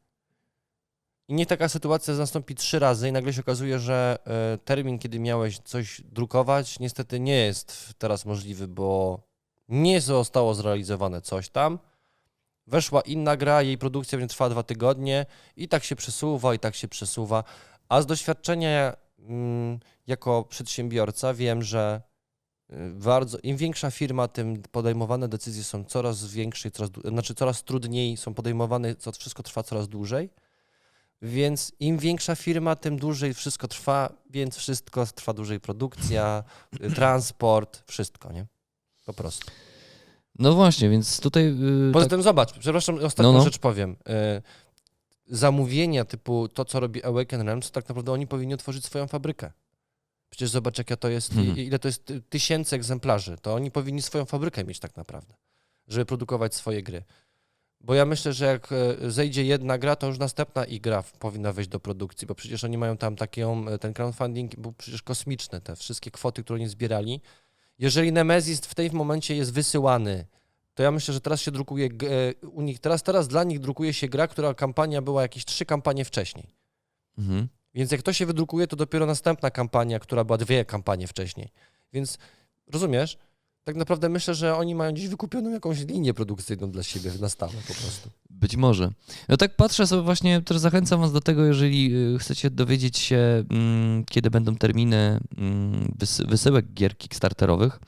i niech taka sytuacja nastąpi trzy razy i nagle się okazuje, że termin, kiedy miałeś coś drukować, niestety nie jest teraz możliwy, bo nie zostało zrealizowane coś tam. Weszła inna gra, jej produkcja będzie trwała dwa tygodnie i tak się przesuwa, i tak się przesuwa. A z doświadczenia jako przedsiębiorca wiem, że bardzo, im większa firma, tym podejmowane decyzje są coraz większe, coraz, znaczy coraz trudniej są podejmowane, co wszystko trwa coraz dłużej. Więc im większa firma, tym dłużej wszystko trwa, więc wszystko trwa dłużej, produkcja, transport, wszystko, nie? Po prostu. No właśnie, więc tutaj... Yy, Poza tak... tym zobacz, przepraszam, ostatnią no, no. rzecz powiem. Yy, zamówienia typu to, co robi Awaken Realms, tak naprawdę oni powinni otworzyć swoją fabrykę. Przecież zobacz, jaka to jest, mhm. ile to jest tysięcy egzemplarzy, to oni powinni swoją fabrykę mieć tak naprawdę, żeby produkować swoje gry. Bo ja myślę, że jak zejdzie jedna gra, to już następna i gra powinna wejść do produkcji, bo przecież oni mają tam taką, ten crowdfunding był przecież kosmiczny, te wszystkie kwoty, które oni zbierali. Jeżeli Nemezis w tym momencie jest wysyłany, to ja myślę, że teraz się drukuje u nich, teraz, teraz dla nich drukuje się gra, która kampania była jakieś trzy kampanie wcześniej. Mhm. Więc jak to się wydrukuje, to dopiero następna kampania, która była dwie kampanie wcześniej. Więc rozumiesz? Tak naprawdę myślę, że oni mają dziś wykupioną jakąś linię produkcyjną dla siebie na stałe po prostu. Być może. No tak patrzę sobie właśnie, też zachęcam was do tego, jeżeli chcecie dowiedzieć się, kiedy będą terminy wysyłek gier kickstarterowych,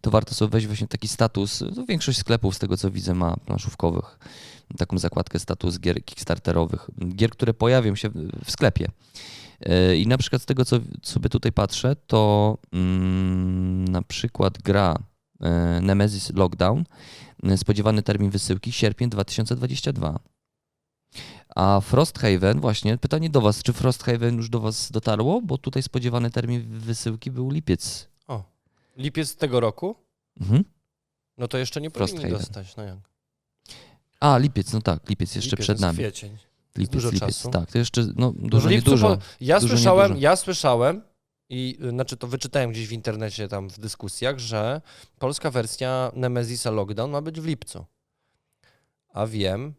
to warto sobie wejść właśnie taki status, no większość sklepów z tego co widzę ma planszówkowych, taką zakładkę status gier kickstarterowych, gier, które pojawią się w sklepie. I na przykład z tego co sobie tutaj patrzę, to na przykład gra Nemesis Lockdown, spodziewany termin wysyłki sierpień dwa tysiące dwudziesty drugi. A Frosthaven, właśnie pytanie do was, czy Frosthaven już do was dotarło? Bo tutaj spodziewany termin wysyłki był lipiec. O, lipiec tego roku? Mhm. No to jeszcze nie powinni dostać, no jak? A, lipiec, no tak, lipiec jeszcze lipiec przed nami. Kwiecień. Lipiec, dużo lipiec, czasu. Tak, to jeszcze no, dużo, nie dużo. Po... Ja dużo słyszałem, nie dużo. Ja słyszałem, i znaczy to wyczytałem gdzieś w internecie, tam w dyskusjach, że polska wersja Nemezisa Lockdown ma być w lipcu. A wiem,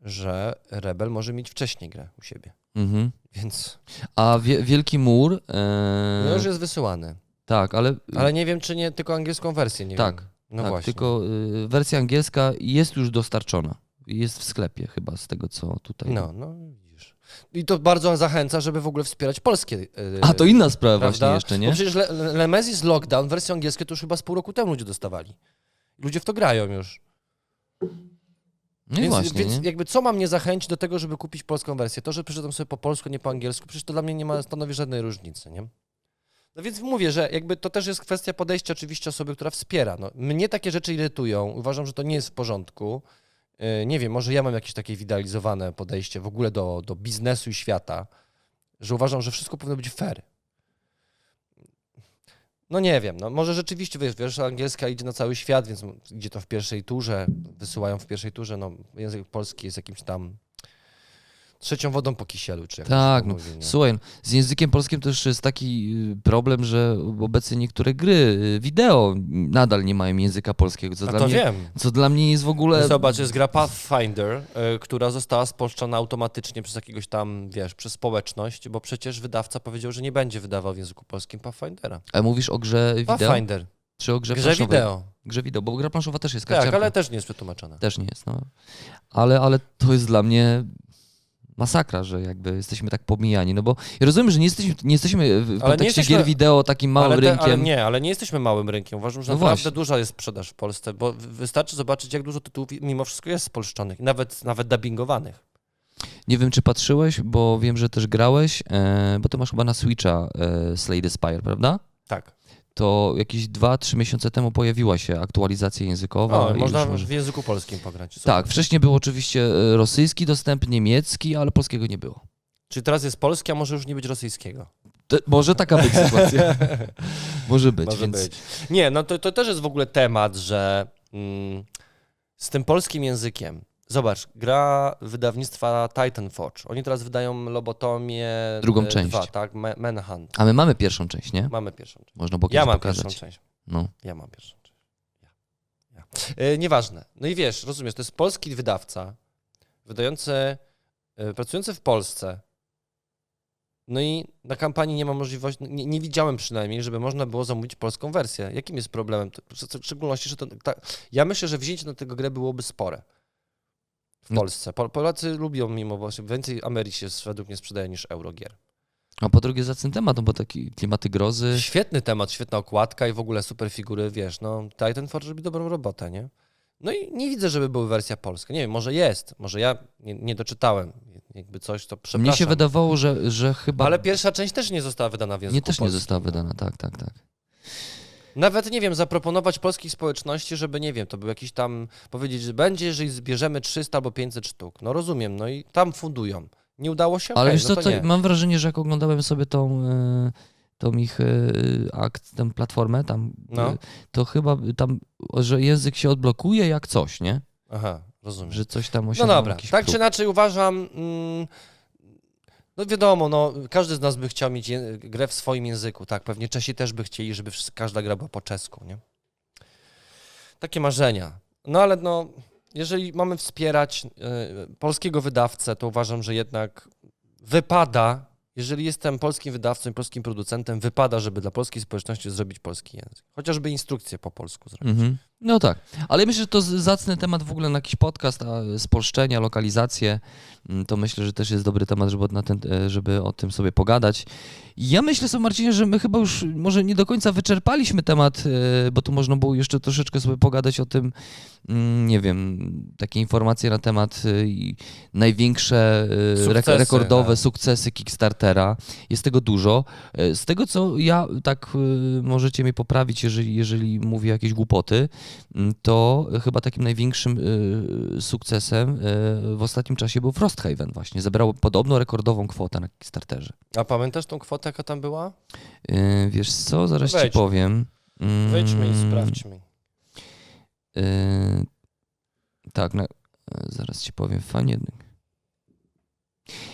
że Rebel może mieć wcześniej grę u siebie. Mhm. Więc... A wie, Wielki Mur... Ee... No już jest wysyłany. Tak, ale... Ale nie wiem, czy nie tylko angielską wersję, nie tak, wiem. No tak, właśnie. Tylko y, wersja angielska jest już dostarczona. Jest w sklepie chyba z tego, co tutaj... No, no widzisz. I to bardzo zachęca, żeby w ogóle wspierać polskie... Yy, A to inna sprawa prawda? Właśnie jeszcze, nie? Bo przecież Nemesis Lockdown, wersję angielską to już chyba z pół roku temu ludzie dostawali. Ludzie w to grają już. No więc właśnie, więc jakby co ma mnie zachęcić do tego, żeby kupić polską wersję? To, że przeczytam sobie po polsku, nie po angielsku, przecież to dla mnie nie ma, stanowi żadnej różnicy, nie? No więc mówię, że jakby to też jest kwestia podejścia oczywiście osoby, która wspiera. No, mnie takie rzeczy irytują, uważam, że to nie jest w porządku. Nie wiem, może ja mam jakieś takie widalizowane podejście w ogóle do, do biznesu i świata, że uważam, że wszystko powinno być fair. No nie wiem, no może rzeczywiście, wiesz, wersja angielska idzie na cały świat, więc idzie to w pierwszej turze, wysyłają w pierwszej turze, no język polski jest jakimś tam trzecią wodą po kisielu, czy jak tak, to no, mówi, słuchaj, z językiem polskim też jest taki problem, że obecnie niektóre gry, wideo nadal nie mają języka polskiego, co, no dla, to mnie, wiem. co dla mnie jest w ogóle... Zobacz, jest gra Pathfinder, y, która została spolszczona automatycznie przez jakiegoś tam, wiesz, przez społeczność, bo przecież wydawca powiedział, że nie będzie wydawał w języku polskim Pathfindera. A mówisz o grze wideo? Pathfinder. Czy o grze, grze wideo. Grze wideo, bo gra planszowa też jest karciarka. Tak, ale też nie jest przetłumaczona. Też nie jest, no. Ale, ale to jest dla mnie... masakra, że jakby jesteśmy tak pomijani, no bo ja rozumiem, że nie jesteśmy, nie jesteśmy w kontekście nie jesteśmy, gier wideo takim małym ale te, rynkiem. Ale nie, ale nie jesteśmy małym rynkiem. Uważam, że no naprawdę właśnie. Duża jest sprzedaż w Polsce, bo wystarczy zobaczyć, jak dużo tytułów mimo wszystko jest spolszczonych, nawet, nawet dubbingowanych. Nie wiem, czy patrzyłeś, bo wiem, że też grałeś, e, bo ty masz chyba na Switcha e, Slay the Spire, prawda? Tak. To jakieś dwa trzy miesiące temu pojawiła się aktualizacja językowa. O, można już... w języku polskim pograć. Super. Tak, wcześniej był oczywiście rosyjski dostęp, niemiecki, ale polskiego nie było. Czyli teraz jest polski, a może już nie być rosyjskiego? To, może taka być sytuacja. Może być. Może więc... być. Nie, no to, to też jest w ogóle temat, że mm, z tym polskim językiem, zobacz, gra wydawnictwa Titan Forge. Oni teraz wydają Lobotomię drugą część. Dwa, tak? Manhunt. A my mamy pierwszą część, nie? Mamy pierwszą część. Można było kiedyś pokazać. Ja mam pierwszą część. No. Ja mam pierwszą część. Ja. Ja. Yy, nieważne. No i wiesz, rozumiesz, to jest polski wydawca, wydający, yy, pracujący w Polsce. No i na kampanii nie ma możliwości, nie, nie widziałem przynajmniej, żeby można było zamówić polską wersję. Jakim jest problemem? W szczególności, że to... Ta, ja myślę, że wzięcie na tego grę byłoby spore. W Polsce. Polacy lubią mimo właśnie, więcej Ameryki się według mnie sprzedaje niż Eurogier. A po drugie za ten temat, no bo taki klimaty grozy. Świetny temat, świetna okładka i w ogóle super figury, wiesz, no Titan Forge robi dobrą robotę, nie? No i nie widzę, żeby była wersja polska. Nie wiem, może jest, może ja nie, nie doczytałem jakby coś, to przepraszam. Mnie się wydawało, że, że chyba... Ale pierwsza część też nie została wydana w języku Nie, też polskim, nie została no. wydana, tak, tak, tak. Nawet, nie wiem, zaproponować polskiej społeczności, żeby, nie wiem, to był jakiś tam, powiedzieć, że będzie, jeżeli zbierzemy trzysta albo pięćset sztuk. No rozumiem, no i tam fundują. Nie udało się? Ale okay, wiesz co, no to to mam wrażenie, że jak oglądałem sobie tą, tą ich akt, tę platformę tam, no. to chyba tam, że język się odblokuje jak coś, nie? Aha, rozumiem. Że coś tam osiągnął. No dobra, tak próg. czy inaczej uważam... Mm, No wiadomo, no, każdy z nas by chciał mieć grę w swoim języku, tak? Pewnie Czesi też by chcieli, żeby każda gra była po czesku, nie? Takie marzenia. No ale no, jeżeli mamy wspierać y, polskiego wydawcę, to uważam, że jednak wypada, jeżeli jestem polskim wydawcą i polskim producentem, wypada, żeby dla polskiej społeczności zrobić polski język. Chociażby instrukcję po polsku zrobić. Mm-hmm. No tak, ale myślę, że to zacny temat w ogóle na jakiś podcast, a spolszczenia, lokalizacje, to myślę, że też jest dobry temat, żeby, na ten, żeby o tym sobie pogadać. Ja myślę sobie, Marcinie, że my chyba już może nie do końca wyczerpaliśmy temat, bo tu można było jeszcze troszeczkę sobie pogadać o tym, nie wiem, takie informacje na temat największe sukcesy, rekordowe tak. sukcesy Kickstartera. Jest tego dużo. Z tego, co ja, tak możecie mnie poprawić, jeżeli, jeżeli mówię jakieś głupoty, to chyba takim największym y, sukcesem y, w ostatnim czasie był Frosthaven właśnie. Zebrało podobno rekordową kwotę na Kickstarterze. A pamiętasz tą kwotę, jaka tam była? Y, wiesz co, zaraz Wejdź. ci powiem. Mm, Wejdźmy i sprawdźmy. Y, tak, na, zaraz ci powiem, fajnie.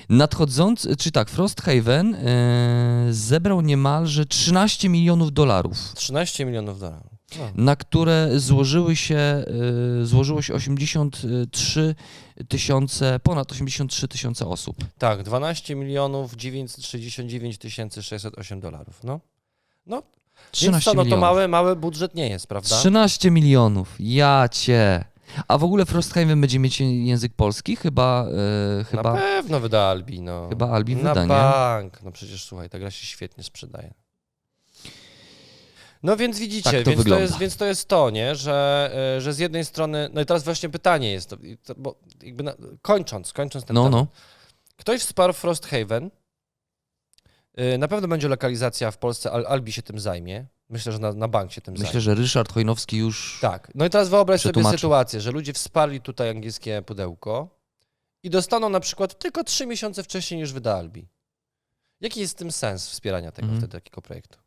Nadchodzący, czy tak, Frosthaven y, zebrał niemalże trzynaście milionów dolarów. trzynaście milionów dolarów. No. Na które złożyły się, złożyło się osiemdziesiąt trzy tysiące, ponad osiemdziesiąt trzy tysiące osób. Tak, dwanaście milionów dziewięćset sześćdziesiąt dziewięć tysięcy sześćset osiem dolarów. No, no. Więc to, no to mały, mały budżet nie jest, prawda? trzynaście milionów, ja cię. A w ogóle Frosthaven będzie mieć język polski? Chyba... Yy, chyba na pewno wyda Albi, no. Chyba Albi wyda, nie? Na bank, no przecież słuchaj, ta gra się świetnie sprzedaje. No więc widzicie, tak to więc, to jest, więc to jest to, nie? Że, że z jednej strony, no i teraz właśnie pytanie jest, bo jakby na, kończąc, kończąc ten no, temat, no. Ktoś wsparł Frosthaven, na pewno będzie lokalizacja w Polsce, Al Albi się tym zajmie. Myślę, że na, na bank się tym Myślę, zajmie. Myślę, że Ryszard Chojnowski już Tak, no i teraz wyobraź sobie sytuację, że ludzie wsparli tutaj angielskie pudełko i dostaną na przykład tylko trzy miesiące wcześniej niż wyda Albi. Jaki jest w tym sens wspierania tego mm. wtedy, takiego projektu?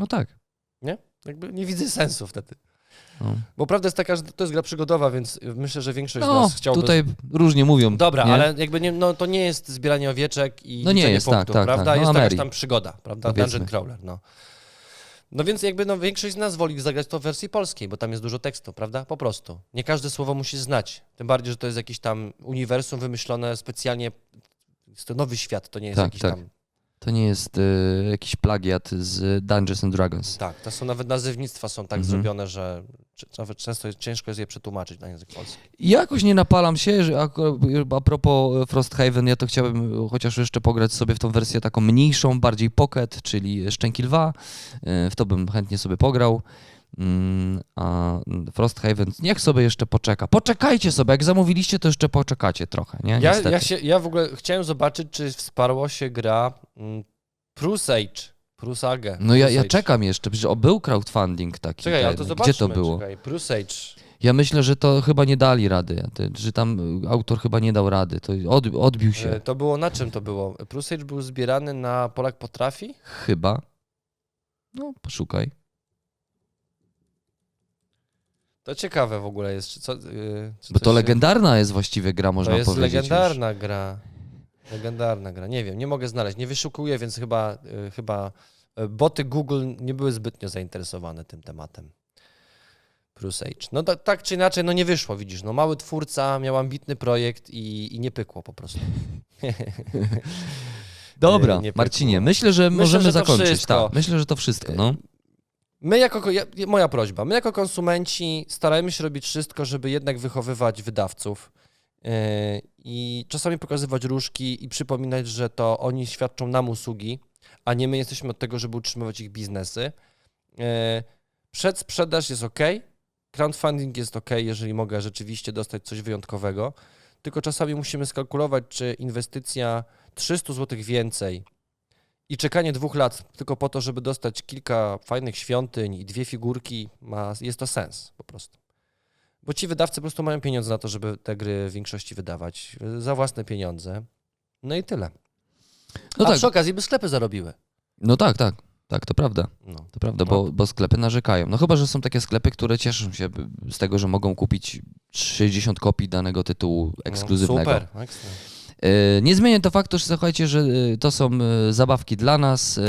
No tak. Nie? Jakby nie widzę sensu wtedy. No. Bo prawda jest taka, że to jest gra przygodowa, więc myślę, że większość no, z nas chciałby... tutaj różnie mówią. Dobra, nie? ale jakby nie, no, to nie jest zbieranie owieczek i no nie jest, punktów, tak, tak, prawda? Tak, no, jest jakaś tam przygoda, prawda? Dungeon Crawler, no. No więc jakby no, większość z nas woli zagrać to w wersji polskiej, bo tam jest dużo tekstu, prawda? Po prostu. Nie każde słowo musi znać. Tym bardziej, że to jest jakiś tam uniwersum wymyślone specjalnie. Jest to nowy świat, to nie jest tak, jakiś tak. tam... To nie jest y, jakiś plagiat z Dungeons and Dragons. Tak, to są nawet nazewnictwa są tak mm-hmm. zrobione, że nawet często jest, ciężko jest je przetłumaczyć na język polski. Jakoś nie napalam się, że a propos Frosthaven, ja to chciałbym chociaż jeszcze pograć sobie w tą wersję taką mniejszą, bardziej pocket, czyli Szczęki Lwa. W to bym chętnie sobie pograł. A Frosthaven niech sobie jeszcze poczeka. Poczekajcie sobie, jak zamówiliście, to jeszcze poczekacie trochę, nie? Ja, ja, się, ja w ogóle chciałem zobaczyć, czy wsparło się gra Prusage. Prusage. No ja, ja czekam jeszcze, przecież był crowdfunding taki. Czekaj, ale to zobaczmy. Gdzie to było? Czekaj, Prusage. Ja myślę, że to chyba nie dali rady, że tam autor chyba nie dał rady, to odbi odbił się. To było na czym to było? Prusage był zbierany na Polak Potrafi? Chyba. No, poszukaj. To ciekawe w ogóle jest. Czy co, yy, czy Bo to legendarna się... jest właściwie gra, można powiedzieć. To jest powiedzieć legendarna już. gra. Legendarna gra. Nie wiem, nie mogę znaleźć. Nie wyszukuję, więc chyba, yy, chyba boty Google nie były zbytnio zainteresowane tym tematem. Prusage. No to, tak czy inaczej, no nie wyszło, widzisz. No mały twórca, miał ambitny projekt i, i nie pykło po prostu. Dobra, nie, nie Marcinie, myślę, że myślę, możemy że zakończyć. Tak, myślę, że to wszystko. No. My jako, moja prośba, my jako konsumenci starajmy się robić wszystko, żeby jednak wychowywać wydawców yy, i czasami pokazywać różki i przypominać, że to oni świadczą nam usługi, a nie my jesteśmy od tego, żeby utrzymywać ich biznesy. Yy, przedsprzedaż jest ok, crowdfunding jest ok, jeżeli mogę rzeczywiście dostać coś wyjątkowego, tylko czasami musimy skalkulować, czy inwestycja trzysta złotych więcej i czekanie dwóch lat tylko po to, żeby dostać kilka fajnych świątyń i dwie figurki, ma, jest to sens po prostu. Bo ci wydawcy po prostu mają pieniądze na to, żeby te gry w większości wydawać za własne pieniądze. No i tyle. No A tak. przy okazji by sklepy zarobiły. No tak, tak. Tak, to prawda. No. To prawda, bo, bo sklepy narzekają. No chyba, że są takie sklepy, które cieszą się z tego, że mogą kupić sześćdziesiąt kopii danego tytułu ekskluzywnego. No, super, ekstra. Nie zmienię to faktu, że słuchajcie, że to są zabawki dla nas.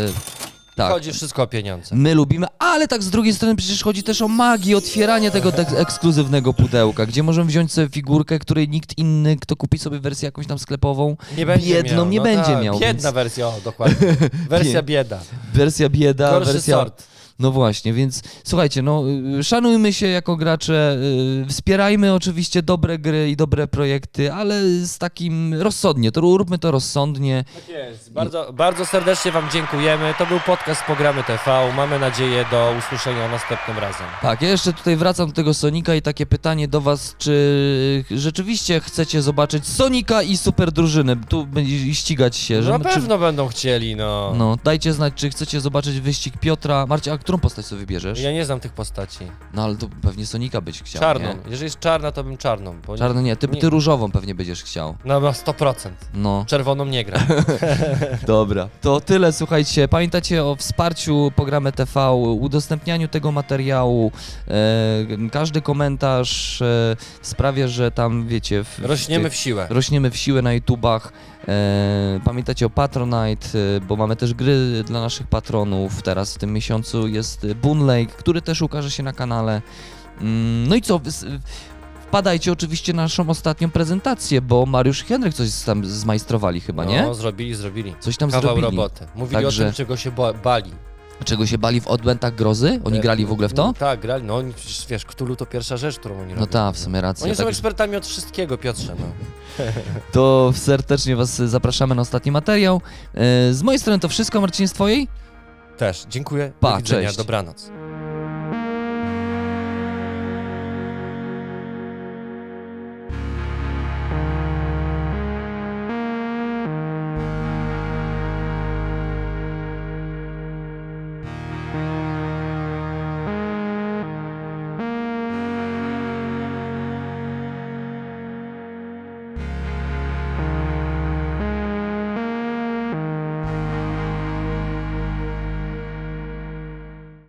Tak. Chodzi wszystko o pieniądze. My lubimy, ale tak z drugiej strony przecież chodzi też o magię, otwieranie tego ekskluzywnego pudełka, gdzie możemy wziąć sobie figurkę, której nikt inny, kto kupi sobie wersję jakąś tam sklepową, nie będzie biedną miał. nie no będzie ta, miał. Biedna więc... wersja, o, dokładnie. Wersja bieda. Wersja bieda. Gorszy wersja... sort. No właśnie, więc słuchajcie, no szanujmy się jako gracze, yy, wspierajmy oczywiście dobre gry i dobre projekty, ale z takim rozsądnie, to róbmy to rozsądnie. Tak jest, bardzo, bardzo serdecznie wam dziękujemy, to był podcast Pogramy T V, mamy nadzieję do usłyszenia następnym razem. Tak, ja jeszcze tutaj wracam do tego Sonika i takie pytanie do was, czy rzeczywiście chcecie zobaczyć Sonika i Super Drużyny, tu będzie ścigać się. Że, no na pewno czy... będą chcieli, no. No, dajcie znać, czy chcecie zobaczyć wyścig Piotra, Marcin, którą postać sobie wybierzesz? Ja nie znam tych postaci. No ale to pewnie Sonika byś chciał, Czarną. Nie? Jeżeli jest czarna, to bym czarną. Bo czarną nie, ty, nie. ty różową pewnie będziesz chciał. No na sto procent. No. Czerwoną nie gram. Dobra, to tyle, słuchajcie. Pamiętacie o wsparciu Pogramy T V, udostępnianiu tego materiału. E, każdy komentarz e, sprawia, że tam, wiecie... W, rośniemy w siłę. Rośniemy w siłę na YouTubach. E, pamiętacie o Patronite, bo mamy też gry dla naszych patronów teraz w tym miesiącu. Jest Boonlake, który też ukaże się na kanale. No i co? Wpadajcie oczywiście na naszą ostatnią prezentację, bo Mariusz i Henryk coś tam zmajstrowali chyba, no, nie? No, zrobili, zrobili. Coś tam Kawał zrobili. Robotę. Mówili Także... o tym, czego się bali. Czego się bali w odbędach grozy? Oni grali w ogóle w to? No, tak, grali. No oni, wiesz, Cthulhu to pierwsza rzecz, którą oni robią. No tak, w sumie racja. Oni tak są ekspertami od wszystkiego, Piotrze. No. To serdecznie was zapraszamy na ostatni materiał. Z mojej strony to wszystko, Marcin, z twojej? też. Dziękuję. Pa, do widzenia. Cześć. Dobranoc.